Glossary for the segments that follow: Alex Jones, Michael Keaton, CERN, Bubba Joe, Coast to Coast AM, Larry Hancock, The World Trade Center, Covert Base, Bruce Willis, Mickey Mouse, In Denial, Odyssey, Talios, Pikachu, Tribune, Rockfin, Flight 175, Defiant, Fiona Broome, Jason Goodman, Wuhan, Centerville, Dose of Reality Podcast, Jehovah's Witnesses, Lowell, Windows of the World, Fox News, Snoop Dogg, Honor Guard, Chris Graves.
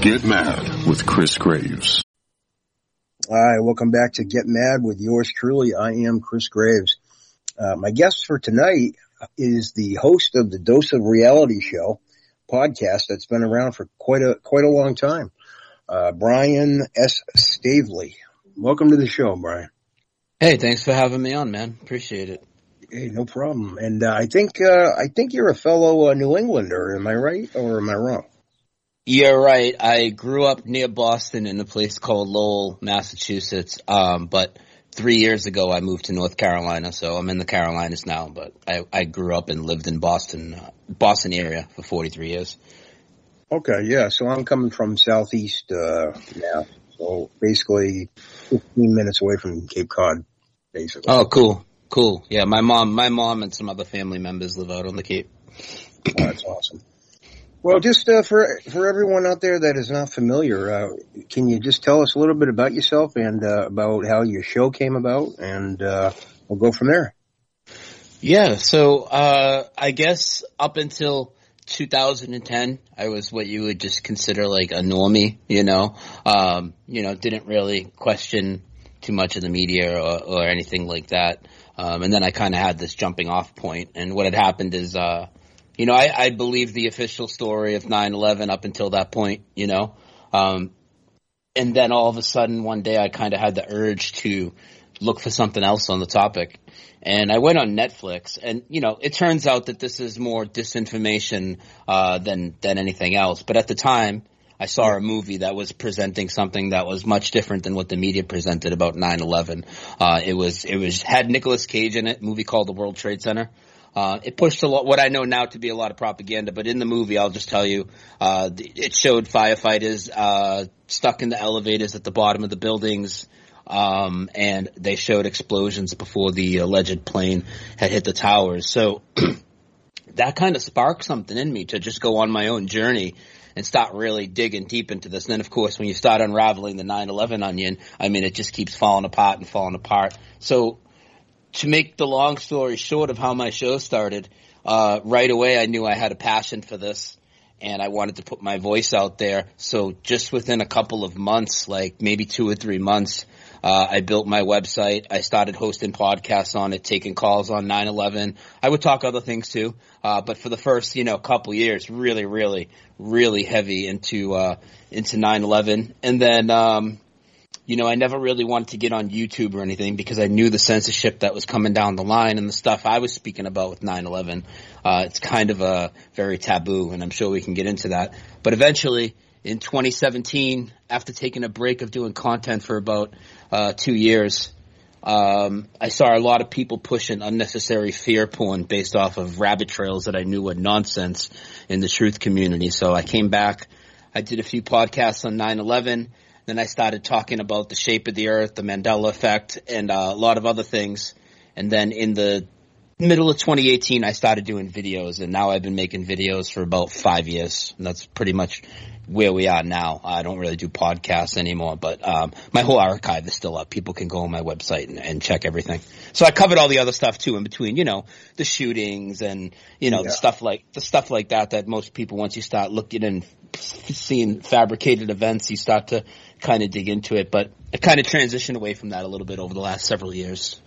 Get Mad with Chris Graves. All right, welcome back to Get Mad with yours truly. I am Chris Graves. My guest for tonight is the host of the Dose of Reality Show podcast that's been around for quite a long time, Brian S Staveley. Welcome to the show, Brian. Hey, thanks for having me on, man. Appreciate it. Hey, no problem. And I think you're a fellow New Englander. Am I right, or am I wrong? Yeah, right. I grew up near Boston in a place called Lowell, Massachusetts. But 3 years ago, I moved to North Carolina, so I'm in the Carolinas now. But I grew up and lived in Boston, Boston area for 43 years. Okay, yeah. So I'm coming from southeast now, so basically 15 minutes away from Cape Cod, basically. Oh, cool. Cool. Yeah, my mom and some other family members live out on the Cape. Oh, that's awesome. Well, just for everyone out there that is not familiar, can you just tell us a little bit about yourself and about how your show came about, and we'll go from there. Yeah, so I guess up until 2010, I was what you would just consider like a normie, you know. Didn't really question too much of the media or anything like that. And then I kind of had this jumping off point. And what had happened is, I believed the official story of 9/11 up until that point, you know. And then all of a sudden one day I kind of had the urge to look for something else on the topic. And I went on Netflix. And, you know, it turns out that this is more disinformation than anything else. But at the time I saw a movie that was presenting something that was much different than what the media presented about 9/11. It had Nicolas Cage in it, a movie called The World Trade Center. It pushed a lot, what I know now to be a lot of propaganda, but in the movie, I'll just tell you, it showed firefighters, stuck in the elevators at the bottom of the buildings, and they showed explosions before the alleged plane had hit the towers. So that kind of sparked something in me to just go on my own journey and start really digging deep into this. And then, of course, when you start unraveling the 9/11 onion, I mean, it just keeps falling apart. So to make the long story short of how my show started, right away I knew I had a passion for this and I wanted to put my voice out there. So just within a couple of months, like maybe 2 or 3 months, I built my website. I started hosting podcasts on it, taking calls on 9/11. I would talk other things too, but for the first, couple years, really, really, really heavy into 9/11. And then, I never really wanted to get on YouTube or anything because I knew the censorship that was coming down the line and the stuff I was speaking about with 9/11. It's kind of a very taboo, and I'm sure we can get into that. But eventually, in 2017, after taking a break of doing content for about 2 years, I saw a lot of people pushing unnecessary fear porn based off of rabbit trails that I knew were nonsense in the truth community. So I came back. I did a few podcasts on 9/11. Then I started talking about the shape of the earth, the Mandela effect, and a lot of other things. And then in the middle of 2018, I started doing videos, and now I've been making videos for about 5 years. And that's pretty much where we are now. I don't really do podcasts anymore, but my whole archive is still up. People can go on my website and check everything. So I covered all the other stuff too in between, the shootings and the stuff like that most people, once you start looking and seeing fabricated events, you start to kind of dig into it. But I kind of transitioned away from that a little bit over the last several years,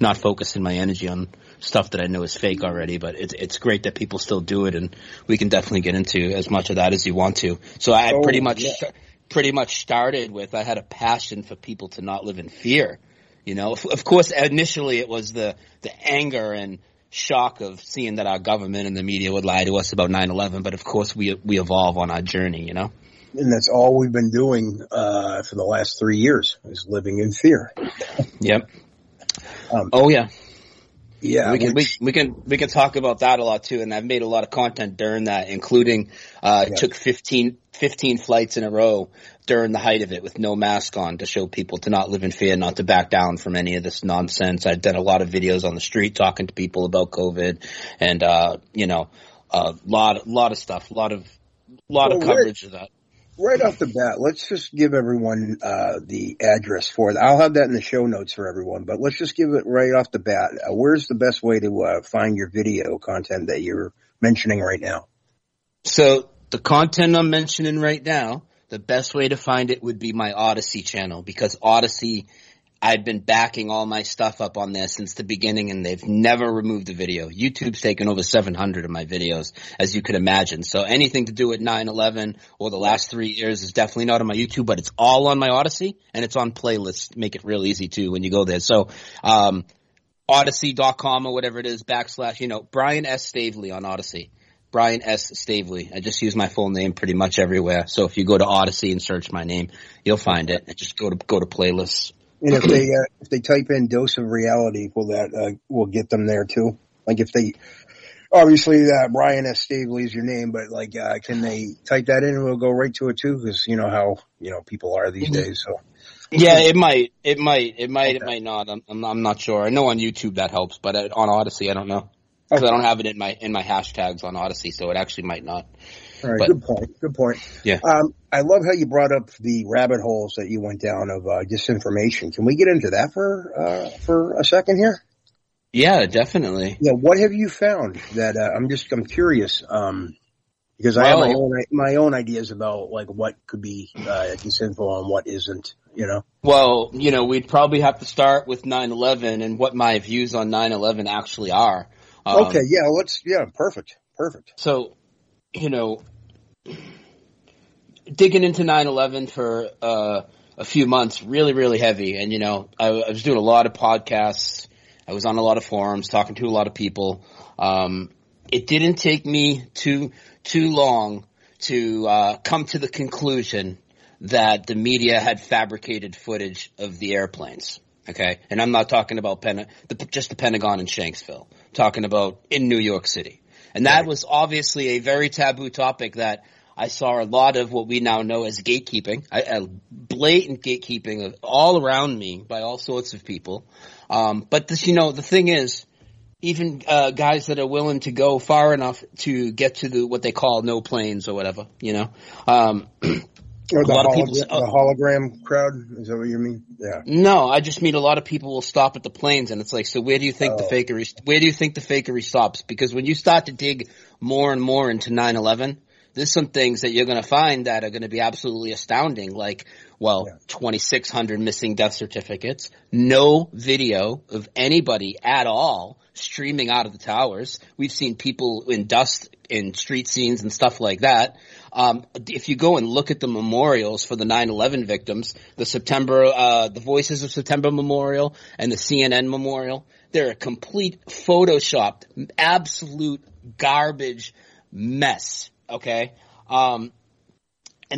not focusing my energy on stuff that I know is fake already. But it's great that people still do it, and we can definitely get into as much of that as you want to. So I pretty much started with, I had a passion for people to not live in fear. Of course, initially it was the anger and shock of seeing that our government and the media would lie to us about 9/11, but of course we evolve on our journey, And that's all we've been doing for the last 3 years is living in fear. Yep. Yeah. We can talk about that a lot too, and I've made a lot of content during that, including took 15 flights in a row during the height of it with no mask on to show people to not live in fear, not to back down from any of this nonsense. I've done a lot of videos on the street talking to people about COVID, and a lot of coverage of that. Right off the bat, let's just give everyone the address for it. I'll have that in the show notes for everyone, but let's just give it right off the bat. Where's the best way to find your video content that you're mentioning right now? So the content I'm mentioning right now, the best way to find it would be my Odyssey channel, because Odyssey, I've been backing all my stuff up on there since the beginning, and they've never removed the video. YouTube's taken over 700 of my videos, as you could imagine. So anything to do with 9/11 or the last 3 years is definitely not on my YouTube, but it's all on my Odyssey, and it's on playlists. Make it real easy, too, when you go there. So Odyssey.com or whatever it is, / Brian S Staveley on Odyssey. Brian S Staveley. I just use my full name pretty much everywhere. So if you go to Odyssey and search my name, you'll find it. And just go to playlists. And if they type in Dose of Reality, will get them there too? Like if they, obviously Brian S. Staveley is your name, but can they type that in and we'll go right to it too? Because you know how, people are these days. So yeah, it might not. I'm not sure. I know on YouTube that helps, but on Odyssey, I don't know. Because I don't have it in my hashtags on Odyssey, so it actually might not. All right, but, good point. Yeah. I love how you brought up the rabbit holes that you went down of disinformation. Can we get into that for a second here? Yeah, definitely. Yeah, what have you found that I'm curious because I have my own ideas about what could be disinfo and what isn't. Well, we'd probably have to start with 9/11 and what my views on 9/11 actually are. Okay. Yeah. Perfect. So, digging into 9/11 for a few months, really, really heavy. And I was doing a lot of podcasts. I was on a lot of forums, talking to a lot of people. It didn't take me too long to come to the conclusion that the media had fabricated footage of the airplanes. Okay, and I'm not talking about just the Pentagon in Shanksville. I'm talking about in New York City, and that was obviously a very taboo topic that I saw a lot of what we now know as gatekeeping, blatant gatekeeping all around me by all sorts of people. But this, the thing is, even guys that are willing to go far enough to get to what they call no planes or whatever, Or the hologram crowd, is that what you mean? Yeah. No, I just mean a lot of people will stop at the planes, and it's like, so where do you think the fakery stops? Because when you start to dig more and more into 9/11, there's some things that you're going to find that are going to be absolutely astounding, 2,600 missing death certificates, no video of anybody at all streaming out of the towers. We've seen people in dust in street scenes and stuff like that. If you go and look at the memorials for the 9/11 victims, the Voices of September Memorial and the CNN Memorial, they're a complete photoshopped, absolute garbage mess. Okay. And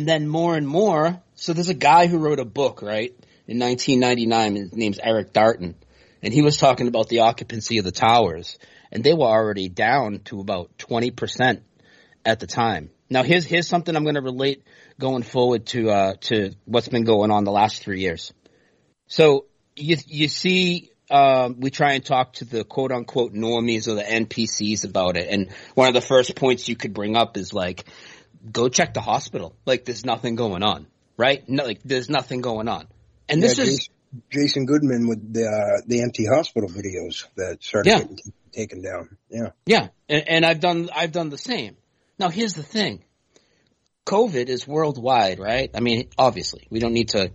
then more and more. So there's a guy who wrote a book, right, in 1999. His name's Eric Darton. And he was talking about the occupancy of the towers. And they were already down to about 20% at the time. Now, here's something I'm going to relate going forward to what's been going on the last 3 years. So you see, we try and talk to the quote unquote normies or the NPCs about it. And one of the first points you could bring up is go check the hospital. There's nothing going on, right? No, there's nothing going on. And this is Jason Goodman with the empty hospital videos that started getting taken down. Yeah. Yeah. And I've done the same. Now, here's the thing. COVID is worldwide, right? I mean, obviously, we don't need to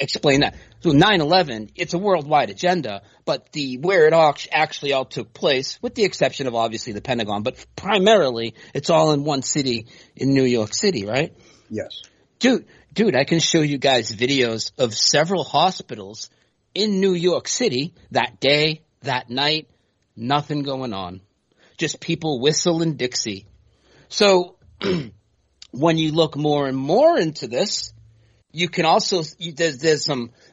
explain that. So 9/11, it's a worldwide agenda, but where it actually all took place, with the exception of obviously the Pentagon, but primarily it's all in one city in New York City, right? Yes. Dude, I can show you guys videos of several hospitals in New York City that day, that night, nothing going on. Just people whistling Dixie. So when you look more and more into this, you can also there's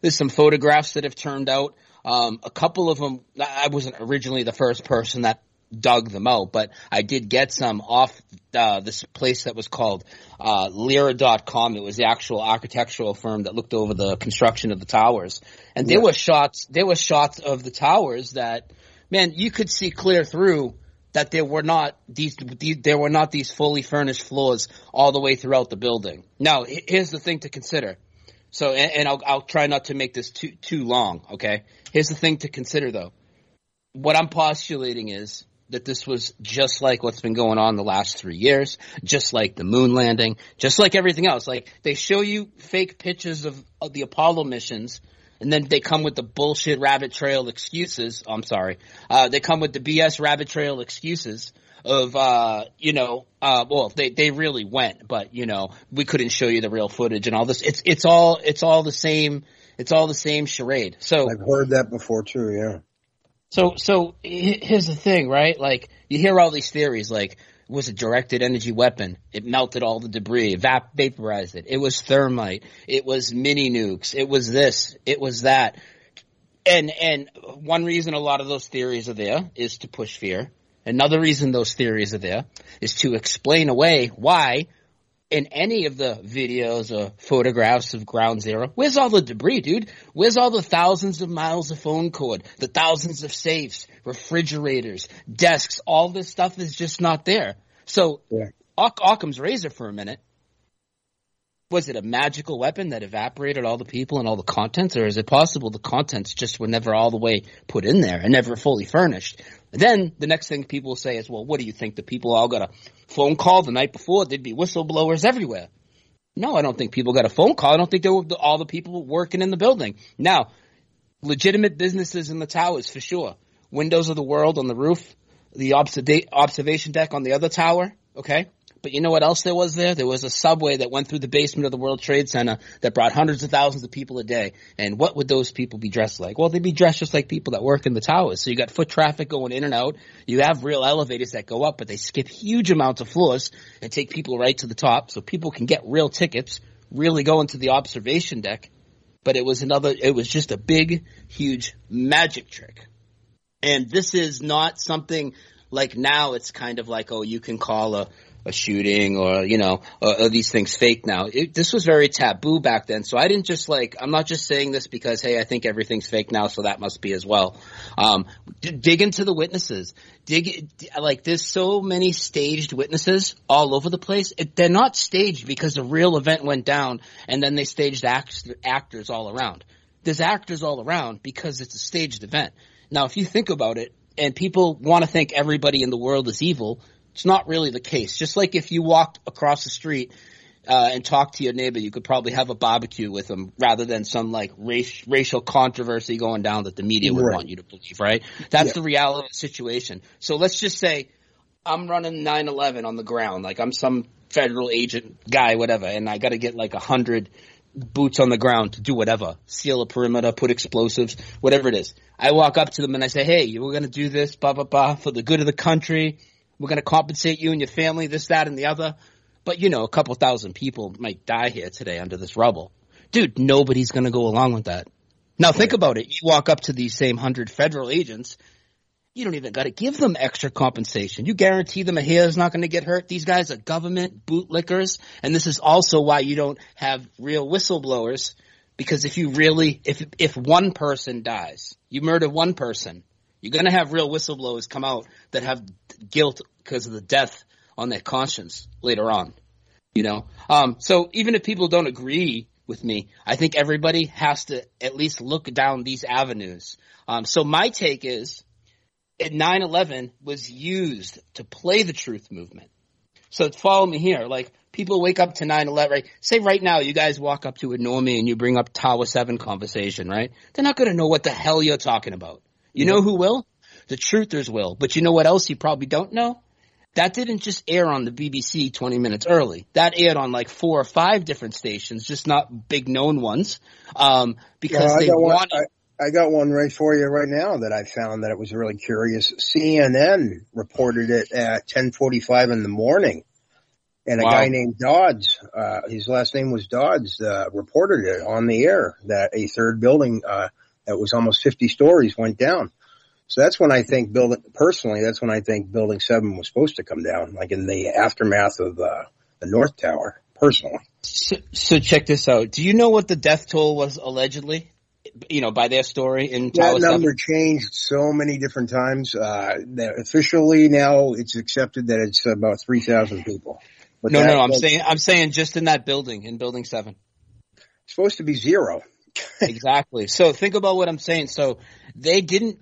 some photographs that have turned out. A couple of them, I wasn't originally the first person that dug them out, but I did get some off this place that was called Lyra.com. It was the actual architectural firm that looked over the construction of the towers, and there were shots of the towers that, man, you could see clear through that there were not these fully furnished floors all the way throughout the building. Now, here's the thing to consider. So, and I'll try not to make this too long. Okay, here's the thing to consider though. What I'm postulating is that this was just like what's been going on the last 3 years, just like the moon landing, just like everything else. Like, they show you fake pictures of the Apollo missions, and then they come with the bullshit rabbit trail excuses. I'm sorry. They come with the BS rabbit trail excuses of, well, they really went, but, you know, we couldn't show you the real footage and all this. It's all the same. It's all the same charade. So I've heard that before too. Yeah. So here's the thing, right? Like, you hear all these theories, like, it was a directed energy weapon. It melted all the debris, vaporized it. It was thermite. It was mini nukes. It was this. It was that. And one reason a lot of those theories are there is to push fear. Another reason those theories are there is to explain away why in any of the videos or photographs of Ground Zero, where's all the debris, dude? Where's all the thousands of miles of phone cord, the thousands of safes, refrigerators, desks? All this stuff is just not there. So Occam's razor for a minute. Was it a magical weapon that evaporated all the people and all the contents, or is it possible the contents just were never all the way put in there and never fully furnished? And then the next thing people say is, well, what do you think? The people all got a phone call the night before? There'd be whistleblowers everywhere. No, I don't think people got a phone call. I don't think there were all the people working in the building. Now, legitimate businesses in the towers for sure. Windows of the World on the roof, the observation deck on the other tower, okay? But you know what else there was there? There was a subway that went through the basement of the World Trade Center that brought hundreds of thousands of people a day. And what would those people be dressed like? Well, they'd be dressed just like people that work in the towers. So you got foot traffic going in and out. You have real elevators that go up, but they skip huge amounts of floors and take people right to the top so people can get real tickets, really go into the observation deck. But it was just a big, huge magic trick. And this is not something like now it's kind of like, oh, you can call a shooting or, you know, are these things fake now? This was very taboo back then. So I didn't just like – I'm not just saying this because, hey, I think everything's fake now, so that must be as well. Dig into the witnesses. Like, there's so many staged witnesses all over the place. They're not staged because a real event went down and then they staged actors all around. There's actors all around because it's a staged event. Now, if you think about it and people want to think everybody in the world is evil – it's not really the case. Just like if you walked across the street and talked to your neighbor, you could probably have a barbecue with them rather than some like racial controversy going down that the media would want you to believe, right? That's the reality of the situation. So let's just say I'm running 9/11 on the ground. Like I'm some federal agent guy, whatever, and I got to get like 100 boots on the ground to do whatever, seal a perimeter, put explosives, whatever it is. I walk up to them and I say, hey, you were going to do this, blah, blah, blah, for the good of the country. We're going to compensate you and your family, this, that, and the other. But, you know, a couple thousand people might die here today under this rubble. Dude, nobody's going to go along with that. Now, think about it. You walk up to these same 100 federal agents. You don't even got to give them extra compensation. You guarantee them a hair's not going to get hurt. These guys are government bootlickers. And this is also why you don't have real whistleblowers, because if you really – if one person dies, you murder one person, you're going to have real whistleblowers come out that have guilt because of the death on their conscience later on, you know. So even if people don't agree with me, I think everybody has to at least look down these avenues. So my take is that 9/11 was used to play the truth movement. So follow me here. Like people wake up to 9/11, right? Say right now you guys walk up to a normie and you bring up Tower 7 conversation, right? They're not going to know what the hell you're talking about. You know who will? The truthers will. But you know what else you probably don't know? That didn't just air on the BBC 20 minutes early. That aired on like 4 or 5 different stations, just not big known ones. Because they wanted. I got one right for you right now that I found that it was really curious. CNN reported it at 10:45 in the morning. And a guy named Dodds, his last name was Dodds, reported it on the air that a third building that was almost 50 stories went down. So that's when I think Building 7 was supposed to come down, like in the aftermath of the North Tower, personally. So check this out. Do you know what the death toll was allegedly, you know, by their story in Tower 7? That number changed so many different times. Officially now it's accepted that it's about 3,000 people. But I'm saying just in that building, in Building 7. It's supposed to be 0. Exactly. So think about what I'm saying. So they didn't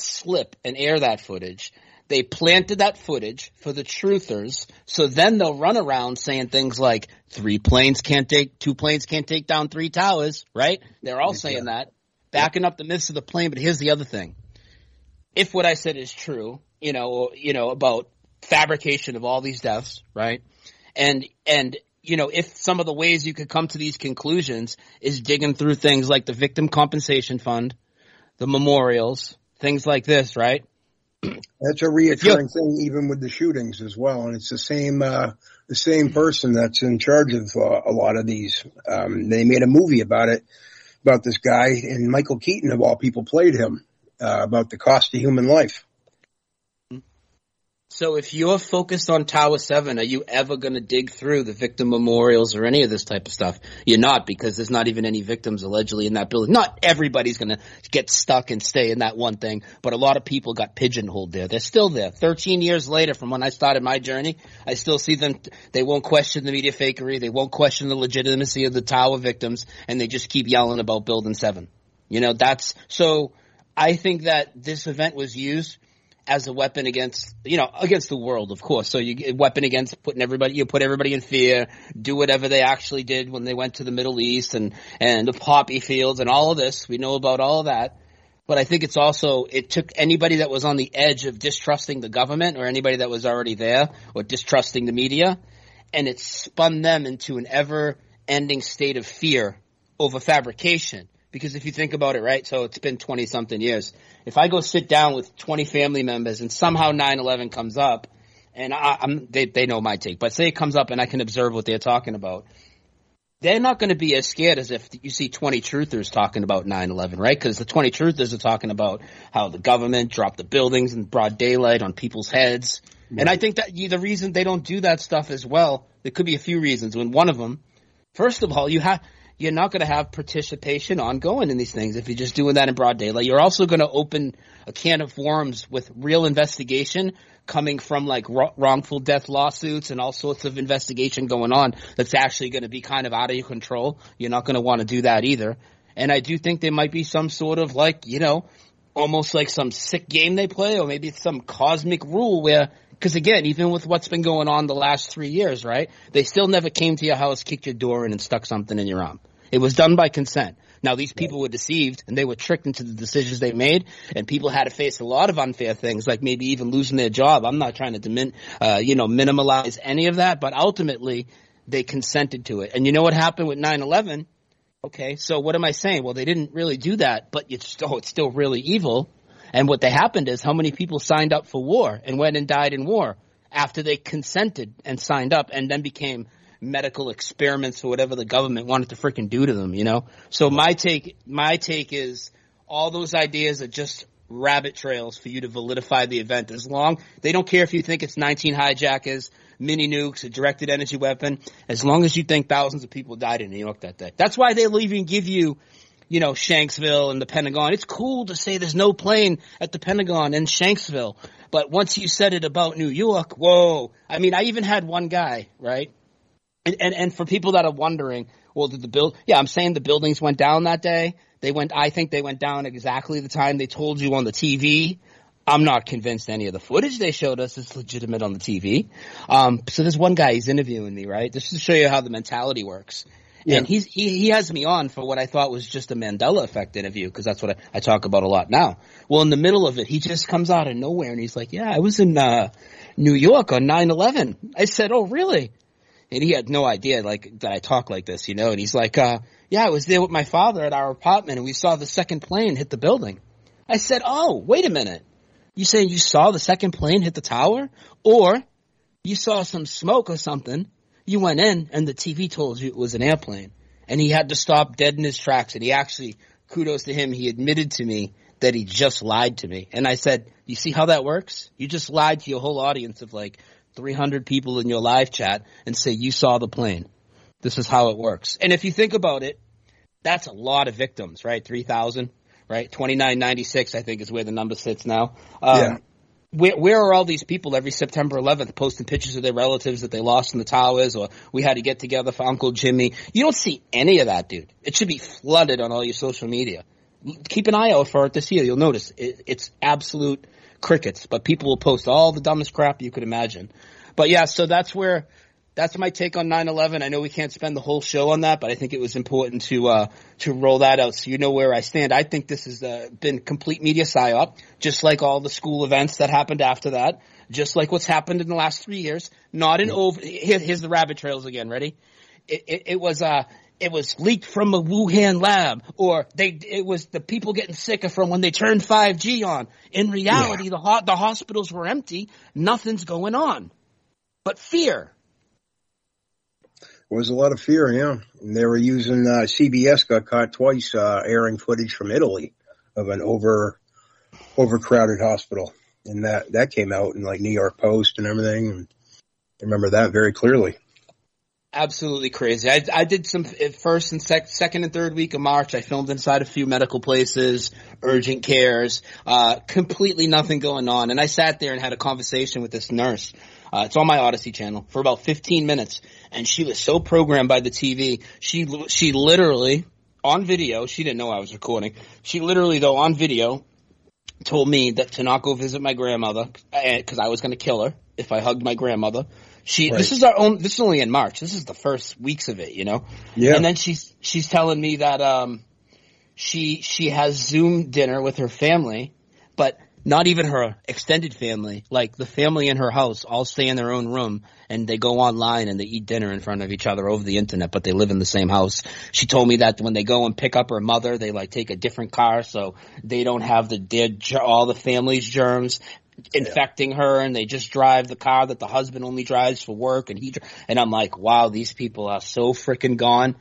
slip and air that footage. They planted that footage for the truthers, so then they'll run around saying things like two planes can't take down three towers, right? They're all saying that, backing up the myths of the plane. But here's the other thing. If what I said is true, about fabrication of all these deaths, right? And if some of the ways you could come to these conclusions is digging through things like the Victim Compensation Fund, the memorials, things like this, right? That's a reoccurring thing, even with the shootings as well, and it's the same person that's in charge of a lot of these. They made a movie about it, about this guy, and Michael Keaton, of all people, played him, about the cost of human life. So if you're focused on Tower 7, are you ever going to dig through the victim memorials or any of this type of stuff? You're not, because there's not even any victims allegedly in that building. Not everybody's going to get stuck and stay in that one thing, but a lot of people got pigeonholed there. They're still there. 13 years later from when I started my journey, I still see them. They won't question the media fakery. They won't question the legitimacy of the Tower victims, and they just keep yelling about Building 7. So I think that this event was used as a weapon against the world, of course. So you weapon against put everybody in fear, do whatever they actually did when they went to the Middle East and the poppy fields and all of this. We know about all of that. But I think it's also, it took anybody that was on the edge of distrusting the government or anybody that was already there or distrusting the media, and it spun them into an ever ending state of fear over fabrication. Because if you think about it, right, so it's been 20-something years. If I go sit down with 20 family members and somehow 9/11 comes up, and they know my take, but say it comes up and I can observe what they're talking about, they're not going to be as scared as if you see 20 truthers talking about 9/11, right? Because the 20 truthers are talking about how the government dropped the buildings in broad daylight on people's heads. Right. And I think that the reason they don't do that stuff as well, there could be a few reasons. When one of them, first of all, you're not going to have participation ongoing in these things if you're just doing that in broad daylight. You're also going to open a can of worms with real investigation coming from like wrongful death lawsuits and all sorts of investigation going on that's actually going to be kind of out of your control. You're not going to want to do that either. And I do think there might be some sort of like, almost like some sick game they play, or maybe it's some cosmic rule where – because, again, even with what's been going on the last 3 years, right, they still never came to your house, kicked your door in, and stuck something in your arm. It was done by consent. Now, these people were deceived, and they were tricked into the decisions they made, and people had to face a lot of unfair things, like maybe even losing their job. I'm not trying to minimize any of that, but ultimately they consented to it. And you know what happened with 9/11? Okay, so what am I saying? Well, they didn't really do that, but it's still really evil. And what happened is how many people signed up for war and went and died in war after they consented and signed up and then became – medical experiments or whatever the government wanted to freaking do to them, So my take is all those ideas are just rabbit trails for you to validify the event. As long they don't care if you think it's 19 hijackers, mini nukes, a directed energy weapon, as long as you think thousands of people died in New York that day. That's why they'll even give you, Shanksville and the Pentagon. It's cool to say there's no plane at the Pentagon and Shanksville, but once you said it about New York, whoa. I mean, I even had one guy, right? And for people that are wondering, well, did the build? Yeah, I'm saying the buildings went down that day. I think they went down exactly the time they told you on the TV. I'm not convinced any of the footage they showed us is legitimate on the TV. So there's one guy, he's interviewing me, right? Just to show you how the mentality works. Yeah. And he has me on for what I thought was just a Mandela effect interview, because that's what I talk about a lot now. Well, in the middle of it, he just comes out of nowhere and he's like, yeah, I was in New York on 9/11. I said, oh, really? And he had no idea that I talk like this, And he's like, yeah, I was there with my father at our apartment, and we saw the second plane hit the building. I said, oh, wait a minute. You saying you saw the second plane hit the tower? Or you saw some smoke or something. You went in, and the TV told you it was an airplane. And he had to stop dead in his tracks. And he actually, kudos to him, he admitted to me that he just lied to me. And I said, you see how that works? You just lied to your whole audience of 300 people in your live chat and say you saw the plane. This is how it works. And if you think about it, that's a lot of victims, right? 3,000, right? 2,996, I think, is where the number sits now. Where are all these people every September 11th posting pictures of their relatives that they lost in the towers, or we had to get together for Uncle Jimmy? You don't see any of that, dude. It should be flooded on all your social media. keep an eye out for it this year. You'll notice it's absolute crickets, but people will post all the dumbest crap you could imagine. But yeah, so that's my take on 9/11. I know we can't spend the whole show on that, but I think it was important to roll that out so you know where I stand. I think this has been complete media psyop, just like all the school events that happened after that, just like what's happened in the last 3 years. Not an over. Here's the rabbit trails again. Ready? It was leaked from a Wuhan lab, or it was the people getting sicker from when they turned 5G on. In reality, the hospitals were empty. Nothing's going on, but fear. There was a lot of fear, yeah. And they were using CBS got caught twice airing footage from Italy of an overcrowded hospital. And that came out in like New York Post and everything. And I remember that very clearly. Absolutely crazy. I did some first and second and third week of March. I filmed inside a few medical places, urgent cares, completely nothing going on. And I sat there and had a conversation with this nurse. It's on my Odyssey channel for about 15 minutes. And she was so programmed by the TV. She literally on video, she didn't know I was recording. She literally though on video told me that to not go visit my grandmother because I was going to kill her if I hugged my grandmother. This is only in March. This is the first weeks of it, you know? Yeah. And then she's telling me that, she has Zoom dinner with her family, but not even her extended family, like the family in her house all stay in their own room and they go online and they eat dinner in front of each other over the internet, but they live in the same house. She told me that when they go and pick up her mother, they like take a different car so they don't have all the family's germs infecting her, and they just drive the car that the husband only drives for work, and I'm like, wow, these people are so freaking gone.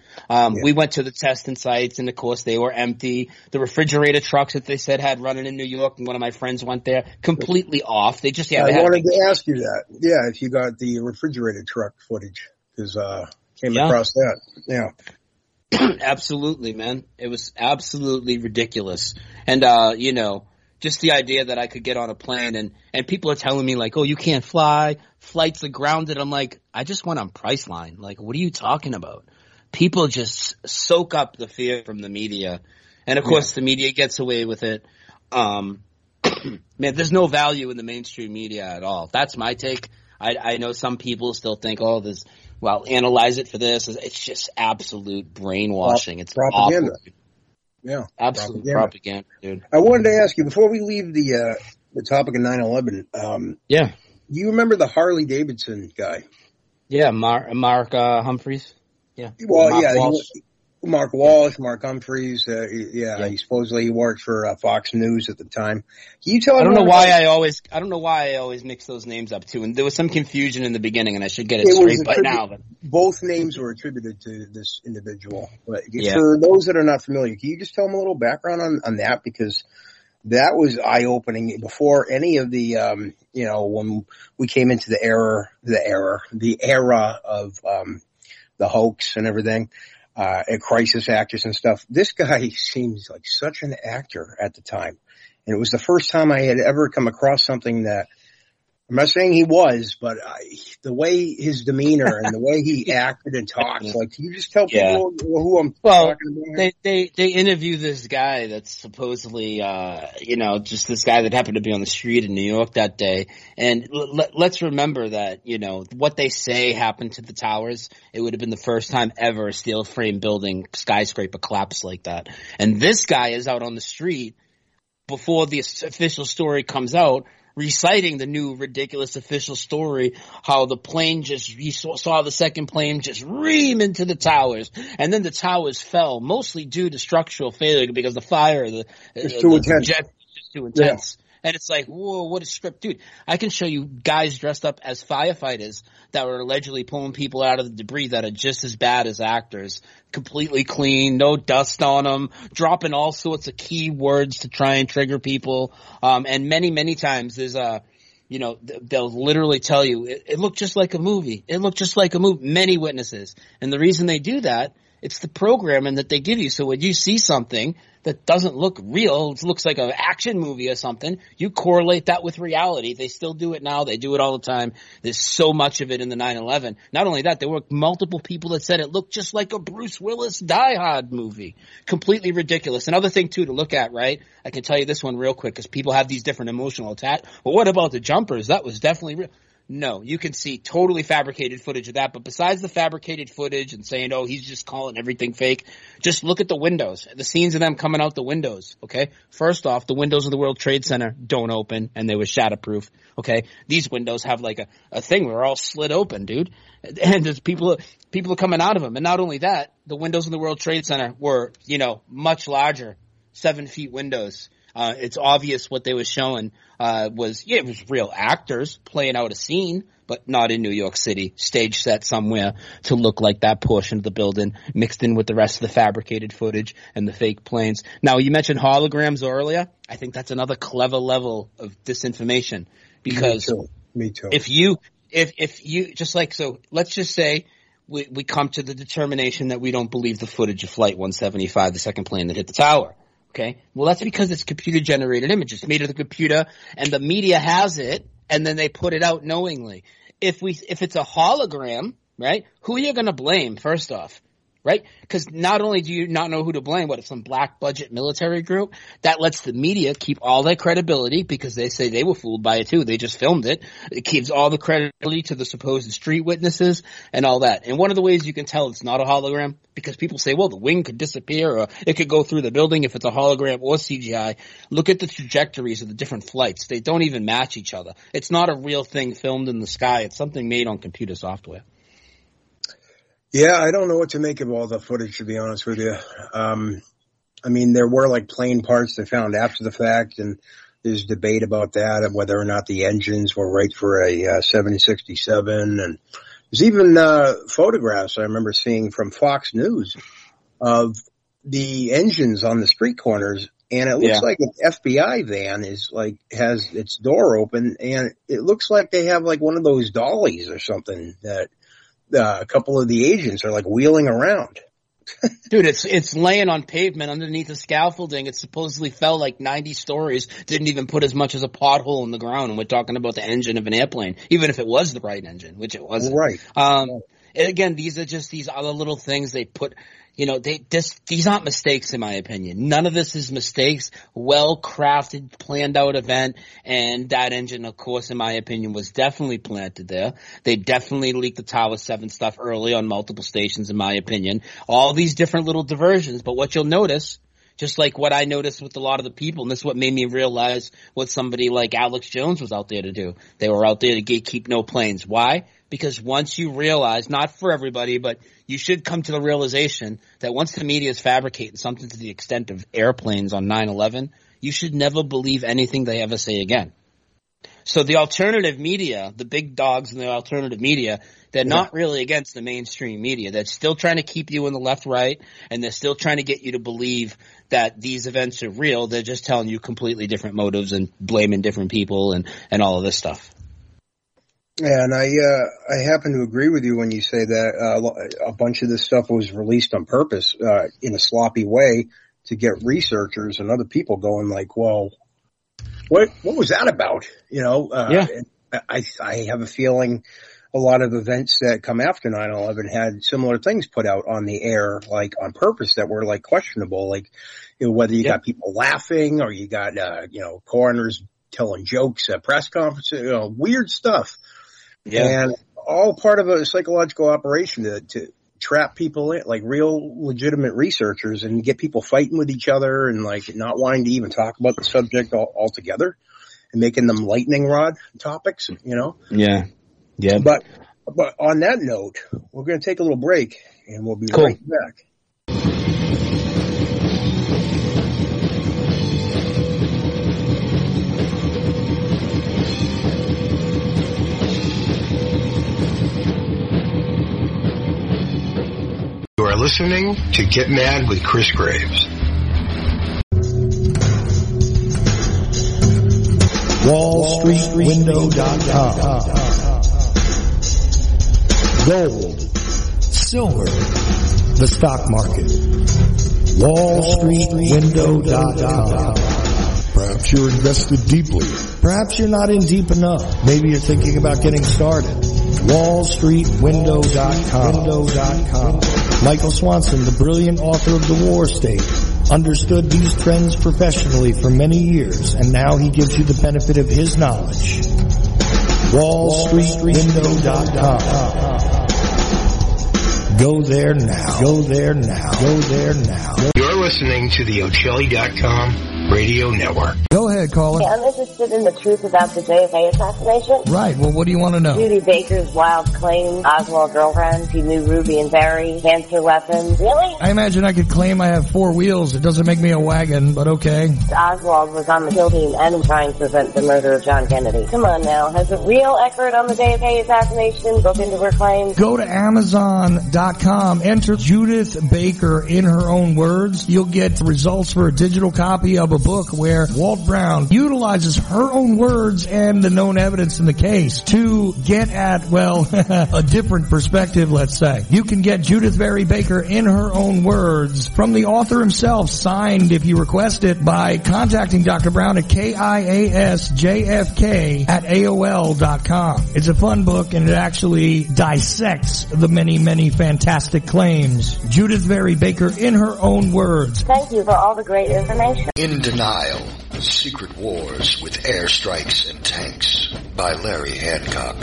We went to the testing sites, and of course they were empty. The refrigerator trucks that they said had running in New York, and one of my friends went there, completely off. They just I wanted to ask you that. Yeah, if you got the refrigerator truck footage, because came across that. Yeah. Absolutely, man. It was absolutely ridiculous, and just the idea that I could get on a plane and people are telling me like, oh, you can't fly. Flights are grounded. I'm like, I just went on Priceline. Like, what are you talking about? People just soak up the fear from the media. And of course the media gets away with it. Man, there's no value in the mainstream media at all. That's my take. I know some people still think, oh, analyze it for this. It's just absolute brainwashing. It's propaganda. Awful. Yeah, absolute propaganda, dude. I wanted to ask you before we leave the topic of 9/11. Do you remember the Harley Davidson guy? Yeah, Mark Humphreys. Yeah. Well, Mark Wallace, Mark Humphreys. He supposedly worked for Fox News at the time. Can you tell? I don't know why I always mix those names up too. And there was some confusion in the beginning, and I should get it straight by now. But both names were attributed to this individual. But for those that are not familiar, can you just tell them a little background on that, because that was eye opening before any of the when we came into the era of the hoax and everything. And crisis actors and stuff. This guy seems like such an actor at the time. And it was the first time I had ever come across something that I'm not saying he was, but the way his demeanor and the way he acted and talked, like, can you just tell people who I'm talking about? They interview this guy that's supposedly, just this guy that happened to be on the street in New York that day. And let's remember that, what they say happened to the towers. It would have been the first time ever a steel frame building skyscraper collapsed like that. And this guy is out on the street before the official story comes out, reciting the new ridiculous official story, how the plane saw the second plane just ream into the towers, and then the towers fell, mostly due to structural failure because the fire, the jet was just too intense. Yeah. And it's like, whoa, what a script. Dude, I can show you guys dressed up as firefighters that were allegedly pulling people out of the debris that are just as bad as actors, completely clean, no dust on them, dropping all sorts of key words to try and trigger people. And many, many times there's they'll literally tell you, it looked just like a movie. Many witnesses. And the reason they do that It's the programming that they give you. So when you see something that doesn't look real, it looks like an action movie or something, you correlate that with reality. They still do it now. They do it all the time. There's so much of it in the 9/11. Not only that, there were multiple people that said it looked just like a Bruce Willis Die Hard movie. Completely ridiculous. Another thing, too, to look at, right? I can tell you this one real quick because people have these different emotional attacks. Well, what about the jumpers? That was definitely real. No, you can see totally fabricated footage of that. But besides the fabricated footage and saying, oh, he's just calling everything fake, just look at the windows, the scenes of them coming out the windows, okay? First off, the windows of the World Trade Center don't open, and they were shatterproof, okay? These windows have like a thing where they're all slit open, dude. And there's people are coming out of them. And not only that, the windows in the World Trade Center were, you know, much larger, 7-foot windows. It's obvious what they were showing it was real actors playing out a scene, but not in New York City, stage set somewhere to look like that portion of the building mixed in with the rest of the fabricated footage and the fake planes. Now, you mentioned holograms earlier. I think that's another clever level of disinformation because Me too. If you just like, so let's just say we come to the determination that we don't believe the footage of Flight 175, the second plane that hit the tower. Okay, well, that's because it's computer-generated images made of the computer, and the media has it, and then they put it out knowingly. If it's a hologram, right, who are you going to blame, first off, right? Because not only do you not know who to blame, what if some black budget military group? That lets the media keep all their credibility because they say they were fooled by it too. They just filmed it. It keeps all the credibility to the supposed street witnesses and all that. And one of the ways you can tell it's not a hologram, because people say, well, the wing could disappear or it could go through the building if it's a hologram or CGI. Look at the trajectories of the different flights. They don't even match each other. It's not a real thing filmed in the sky. It's something made on computer software. Yeah, I don't know what to make of all the footage, to be honest with you. I mean, there were like plane parts they found after the fact, and there's debate about that and whether or not the engines were right for a 7067, and there's even photographs I remember seeing from Fox News of the engines on the street corners, and it looks like an FBI van has its door open, and it looks like they have like one of those dollies or something that a couple of the agents are like wheeling around. Dude, it's laying on pavement underneath the scaffolding. It supposedly fell like 90 stories, didn't even put as much as a pothole in the ground. And we're talking about the engine of an airplane, even if it was the right engine, which it wasn't. Right. And again, these are just these other little things they put, you know, these aren't mistakes in my opinion. None of this is mistakes, well-crafted, planned-out event, and that engine, of course, in my opinion, was definitely planted there. They definitely leaked the Tower 7 stuff early on multiple stations, in my opinion. All these different little diversions, but what you'll notice, just like what I noticed with a lot of the people, and this is what made me realize what somebody like Alex Jones was out there to do. They were out there to gatekeep no planes. Why? Because once you realize, not for everybody, but you should come to the realization that once the media is fabricating something to the extent of airplanes on 9/11, you should never believe anything they ever say again. So the alternative media, the big dogs in the alternative media, they're not really against the mainstream media. They're still trying to keep you in the left-right, and they're still trying to get you to believe that these events are real. They're just telling you completely different motives and blaming different people and all of this stuff. Yeah, and I happen to agree with you when you say that a bunch of this stuff was released on purpose in a sloppy way to get researchers and other people going like, well, what was that about? You know, I have a feeling a lot of events that come after 9/11 had similar things put out on the air, like on purpose, that were like questionable, like, you know, whether you got people laughing or you got, coroners telling jokes at press conferences, you know, weird stuff. Yeah. And all part of a psychological operation to trap people in, like real legitimate researchers, and get people fighting with each other and like not wanting to even talk about the subject altogether and making them lightning rod topics, you know? Yeah. Yeah. But on that note, we're going to take a little break and we'll be right back. Are listening to Get Mad with Chris Graves. WallStreetWindow.com. Gold, silver, the stock market, wallstreetwindow.com. Perhaps you're invested deeply. Perhaps you're not in deep enough. Maybe you're thinking about getting started. wallstreetwindow.com. Michael Swanson, the brilliant author of The War State, understood these trends professionally for many years, and now he gives you the benefit of his knowledge. wallstreetwindow.com. Go there now. Go there now. Go there now. You're listening to the O'Chilly.com radio network. Go ahead, caller. I'm interested in the truth about the JFK assassination. Right. Well, what do you want to know? Judy Baker's wild claim, Oswald girlfriend, he knew Ruby and Barry, cancer weapons. Really? I imagine I could claim I have four wheels. It doesn't make me a wagon, but okay. Oswald was on the kill team and trying to prevent the murder of John Kennedy. Come on now. Has a real expert on the JFK assassination broken into her claim? Go to Amazon.com. Enter Judith Baker in her own words. You'll get results for a digital copy of a book where Walt Brown utilizes her own words and the known evidence in the case to get at, well, a different perspective, let's say. You can get Judith Barry Baker in her own words from the author himself, signed if you request it, by contacting Dr. Brown at KIASJFK@AOL.com. It's a fun book, and it actually dissects the many, many fantastic claims. Judith Barry Baker in her own words. Thank you for all the great information. In Denial, Secret Wars with Airstrikes and Tanks by Larry Hancock.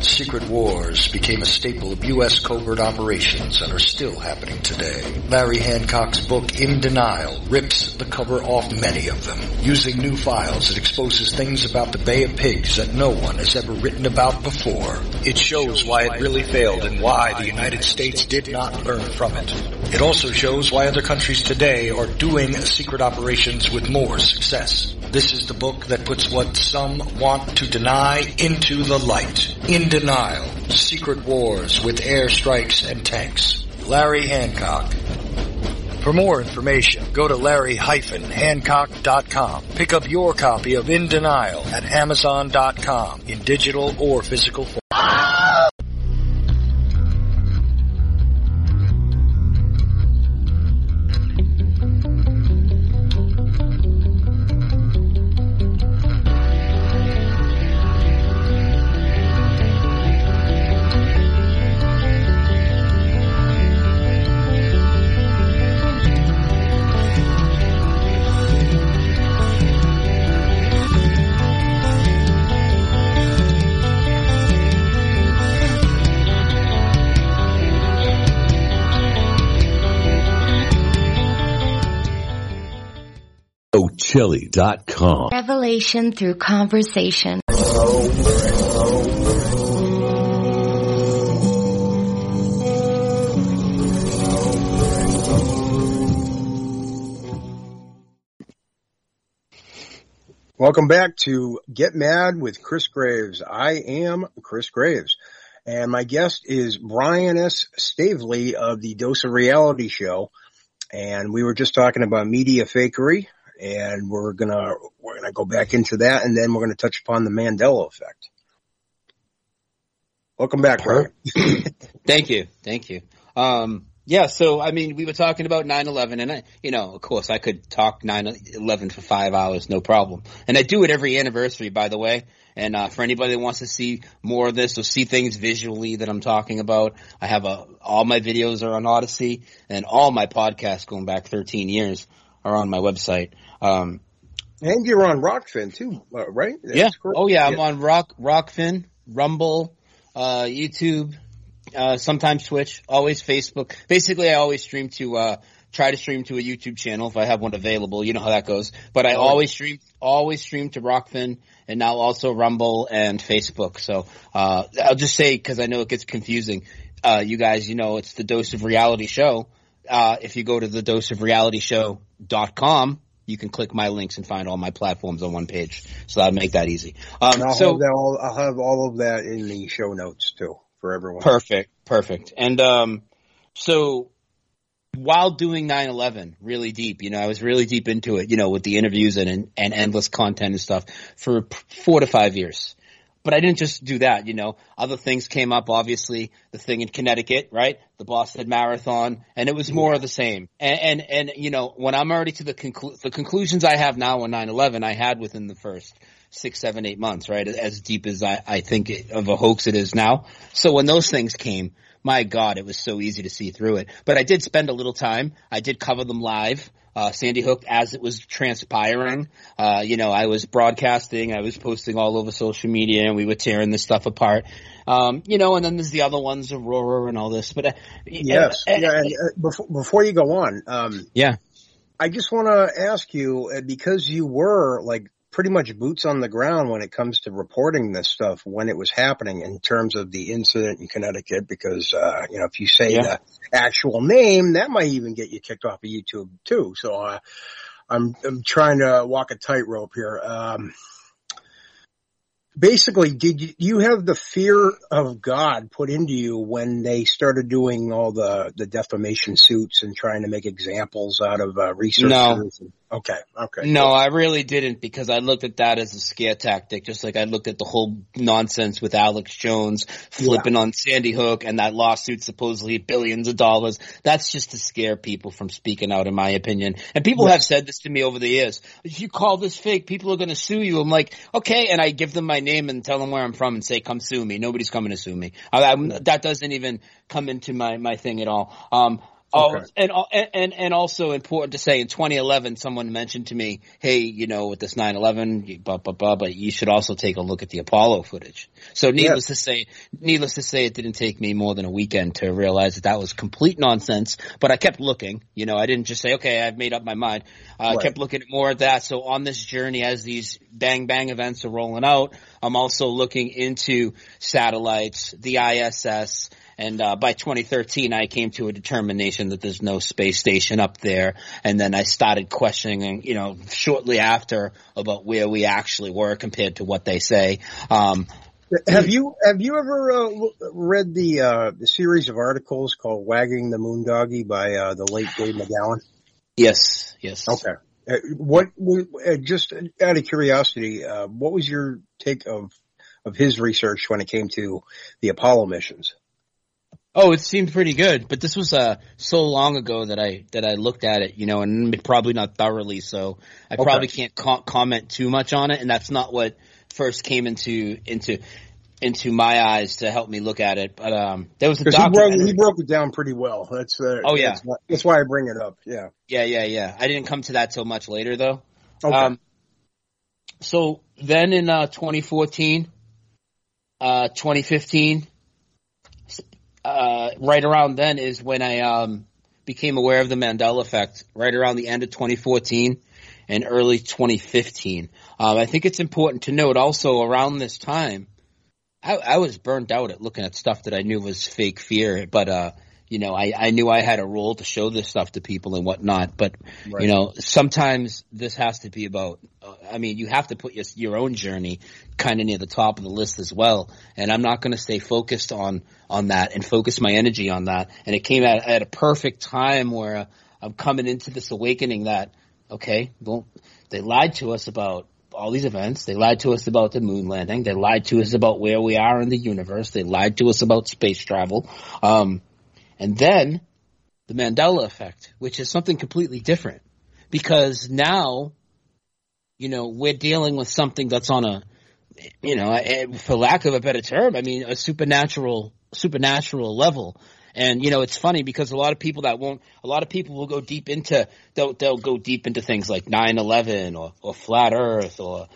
Secret wars became a staple of U.S. covert operations and are still happening today. Larry Hancock's book, In Denial, rips the cover off many of them. Using new files, it exposes things about the Bay of Pigs that no one has ever written about before. It shows why it really failed and why the United States did not learn from it. It also shows why other countries today are doing secret operations with more success. This is the book that puts what some want to deny into the light. In Denial, Secret Wars with Airstrikes and Tanks. Larry Hancock. For more information, go to larry-hancock.com. Pick up your copy of In Denial at amazon.com in digital or physical form. Chili.com. Revelation through conversation. Welcome back to Get Mad with Chris Graves. I am Chris Graves, and my guest is Brian S. Staveley of the Dose of Reality show, and we were just talking about media fakery. And we're gonna go back into that, and then we're gonna touch upon the Mandela effect. Welcome back, Ryan. Thank you. Yeah. So I mean, we were talking about 9/11, and of course, I could talk 9/11 for 5 hours, no problem. And I do it every anniversary, by the way. And for anybody that wants to see more of this or see things visually that I'm talking about, I have all my videos are on Odyssey, and all my podcasts going back 13 years are on my website. And you're on Rockfin too, right? That's correct. Oh yeah, I'm on Rockfin, Rumble, YouTube, sometimes Twitch, always Facebook. Basically, I always stream to try to stream to a YouTube channel if I have one available. You know how that goes. But I always stream to Rockfin, and now also Rumble and Facebook. So I'll just say, because I know it gets confusing, you guys, it's the Dose of Reality show. If you go to the doseofrealityshow.com, you can click my links and find all my platforms on one page. So that'll make that easy. I'll have all of that in the show notes too for everyone. Perfect. And so while doing 9/11 really deep, I was really deep into it, with the interviews and endless content and stuff for 4 to 5 years. But I didn't just do that, you know. Other things came up, obviously, the thing in Connecticut, right? The Boston Marathon, and it was more of the same. And you know, when I'm already to the conclusions I have now on 9/11, I had within the first 6, 7, 8 months, right? As deep as I think of a hoax it is now. So when those things came, my God, it was so easy to see through it. But I did spend a little time. I did cover them live. Sandy Hook, as it was transpiring, you know, I was broadcasting, I was posting all over social media, and we were tearing this stuff apart. You know, and then there's the other ones, Aurora and all this. But before you go on, I just want to ask you, because you were like pretty much boots on the ground when it comes to reporting this stuff when it was happening in terms of the incident in Connecticut, because, you know, if you say the actual name, that might even get you kicked off of YouTube too. So, I'm trying to walk a tightrope here. Basically, did you have the fear of God put into you when they started doing all the defamation suits and trying to make examples out of researchers? No. Okay. No, I really didn't, because I looked at that as a scare tactic, just like I looked at the whole nonsense with Alex Jones flipping on Sandy Hook and that lawsuit supposedly billions of dollars. That's just to scare people from speaking out, in my opinion. And people have said this to me over the years. If you call this fake, people are going to sue you. I'm like, okay, and I give them my name and tell them where I'm from and say, come sue me. Nobody's coming to sue me. That doesn't even come into my thing at all. Okay. And also important to say, in 2011, someone mentioned to me, hey, you know, with this 9/11, blah, blah, blah, but you should also take a look at the Apollo footage. So needless to say, it didn't take me more than a weekend to realize that was complete nonsense, but I kept looking, you know, I didn't just say, okay, I've made up my mind. I kept looking at more at that. So on this journey, as these bang, bang events are rolling out, I'm also looking into satellites, the ISS, and by 2013, I came to a determination that there's no space station up there. And then I started questioning, you know, shortly after about where we actually were compared to what they say. Have you ever read the series of articles called "Wagging the Moon Doggy" by the late Dave McGowan? Yes. Okay. Just out of curiosity, what was your take of his research when it came to the Apollo missions? Oh, it seemed pretty good, but this was so long ago that I looked at it, you know, and probably not thoroughly, so I probably can't comment too much on it, and that's not what first came into my eyes to help me look at it. But there was a documentary. He broke it down pretty well. That's that's why I bring it up. Yeah. I didn't come to that till much later though. Okay. So then in 2014, 2015. Right around then is when I became aware of the Mandela effect, right around the end of 2014 and early 2015. I think it's important to note also around this time, I was burnt out at looking at stuff that I knew was fake fear, but you know, I knew I had a role to show this stuff to people and whatnot, but you know, sometimes this has to be about, I mean, you have to put your own journey kind of near the top of the list as well. And I'm not going to stay focused on that and focus my energy on that. And it came at a perfect time where I'm coming into this awakening that, okay, well, they lied to us about all these events. They lied to us about the moon landing. They lied to us about where we are in the universe. They lied to us about space travel. And then the Mandela effect, which is something completely different, because now, you know, we're dealing with something that's on a, you know, for lack of a better term, I mean, a supernatural level. And, you know, it's funny because a lot of people will go deep into, they'll go deep into things like 9/11 or flat earth or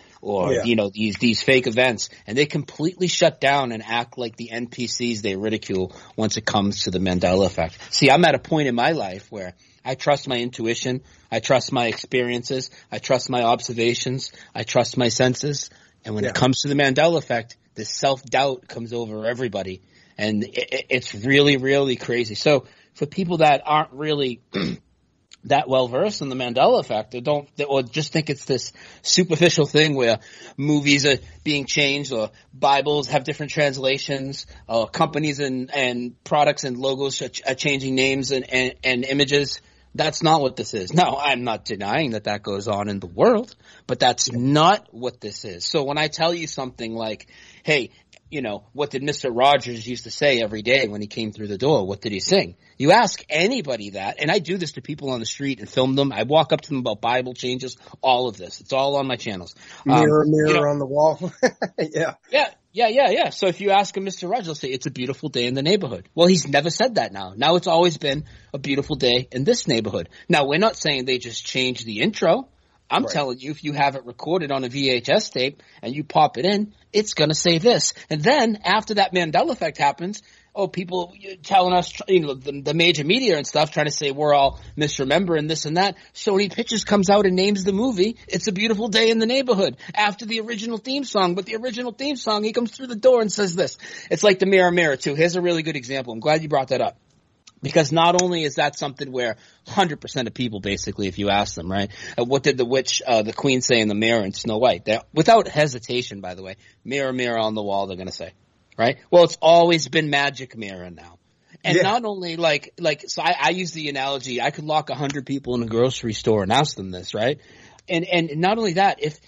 you know, these fake events, and they completely shut down and act like the NPCs they ridicule once it comes to the Mandela effect. See, I'm at a point in my life where I trust my intuition, I trust my experiences, I trust my observations, I trust my senses, and when it comes to the Mandela effect, this self-doubt comes over everybody, and it's really, really crazy. So for people that aren't really that well versed in the Mandela effect, or just think it's this superficial thing where movies are being changed, or Bibles have different translations, or companies and products and logos are changing names and images. That's not what this is. Now, I'm not denying that that goes on in the world, but that's not what this is. So when I tell you something like, hey, you know, what did Mr. Rogers used to say every day when he came through the door? What did he sing? You ask anybody that, and I do this to people on the street and film them. I walk up to them about Bible changes, all of this. It's all on my channels. Mirror, mirror on the wall. Yeah. So if you ask him, Mr. Rogers, he'll say, it's a beautiful day in the neighborhood. Well, he's never said that now. Now it's always been a beautiful day in this neighborhood. Now, we're not saying they just changed the intro. I'm telling you, if you have it recorded on a VHS tape and you pop it in, it's going to say this. And then after that Mandela effect happens, oh, people telling us, you know, the major media and stuff trying to say we're all misremembering this and that. Sony Pictures comes out and names the movie It's a Beautiful Day in the Neighborhood after the original theme song. But the original theme song, he comes through the door and says this. It's like the Mirror, Mirror too. Here's a really good example. I'm glad you brought that up. Because not only is that something where 100% of people, basically, if you ask them, right, what did the witch, the queen say in the mirror in Snow White? They're, without hesitation, by the way, mirror, mirror on the wall, they're going to say, right? Well, it's always been magic mirror now. And not only so I use the analogy, I could lock 100 people in a grocery store and ask them this, right? And not only that, if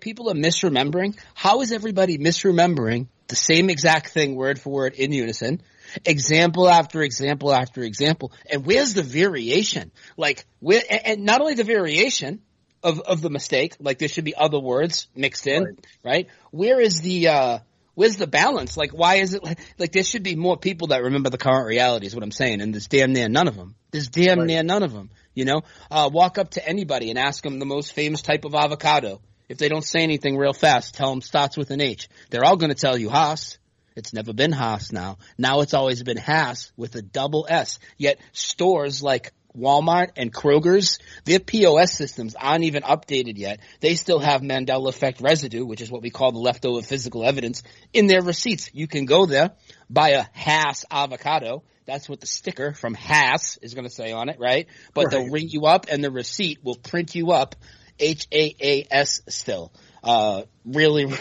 people are misremembering, how is everybody misremembering the same exact thing word for word in unison? Example after example after example. And where's the variation? Like, where, and not only the variation of the mistake, like there should be other words mixed in, right? Where is the, where's the balance? Like, why is it like there should be more people that remember the current reality is what I'm saying. And there's damn near none of them. There's damn near none of them, you know? Walk up to anybody and ask them the most famous type of avocado. If they don't say anything real fast, tell them starts with an H. They're all going to tell you Haas. It's never been Haas now. Now it's always been Haas with a double S. Yet stores like Walmart and Kroger's, their POS systems aren't even updated yet. They still have Mandela effect residue, which is what we call the leftover physical evidence, in their receipts. You can go there, buy a Haas avocado. That's what the sticker from Haas is going to say on it, right? But they'll ring you up and the receipt will print you up H-A-A-S still. Really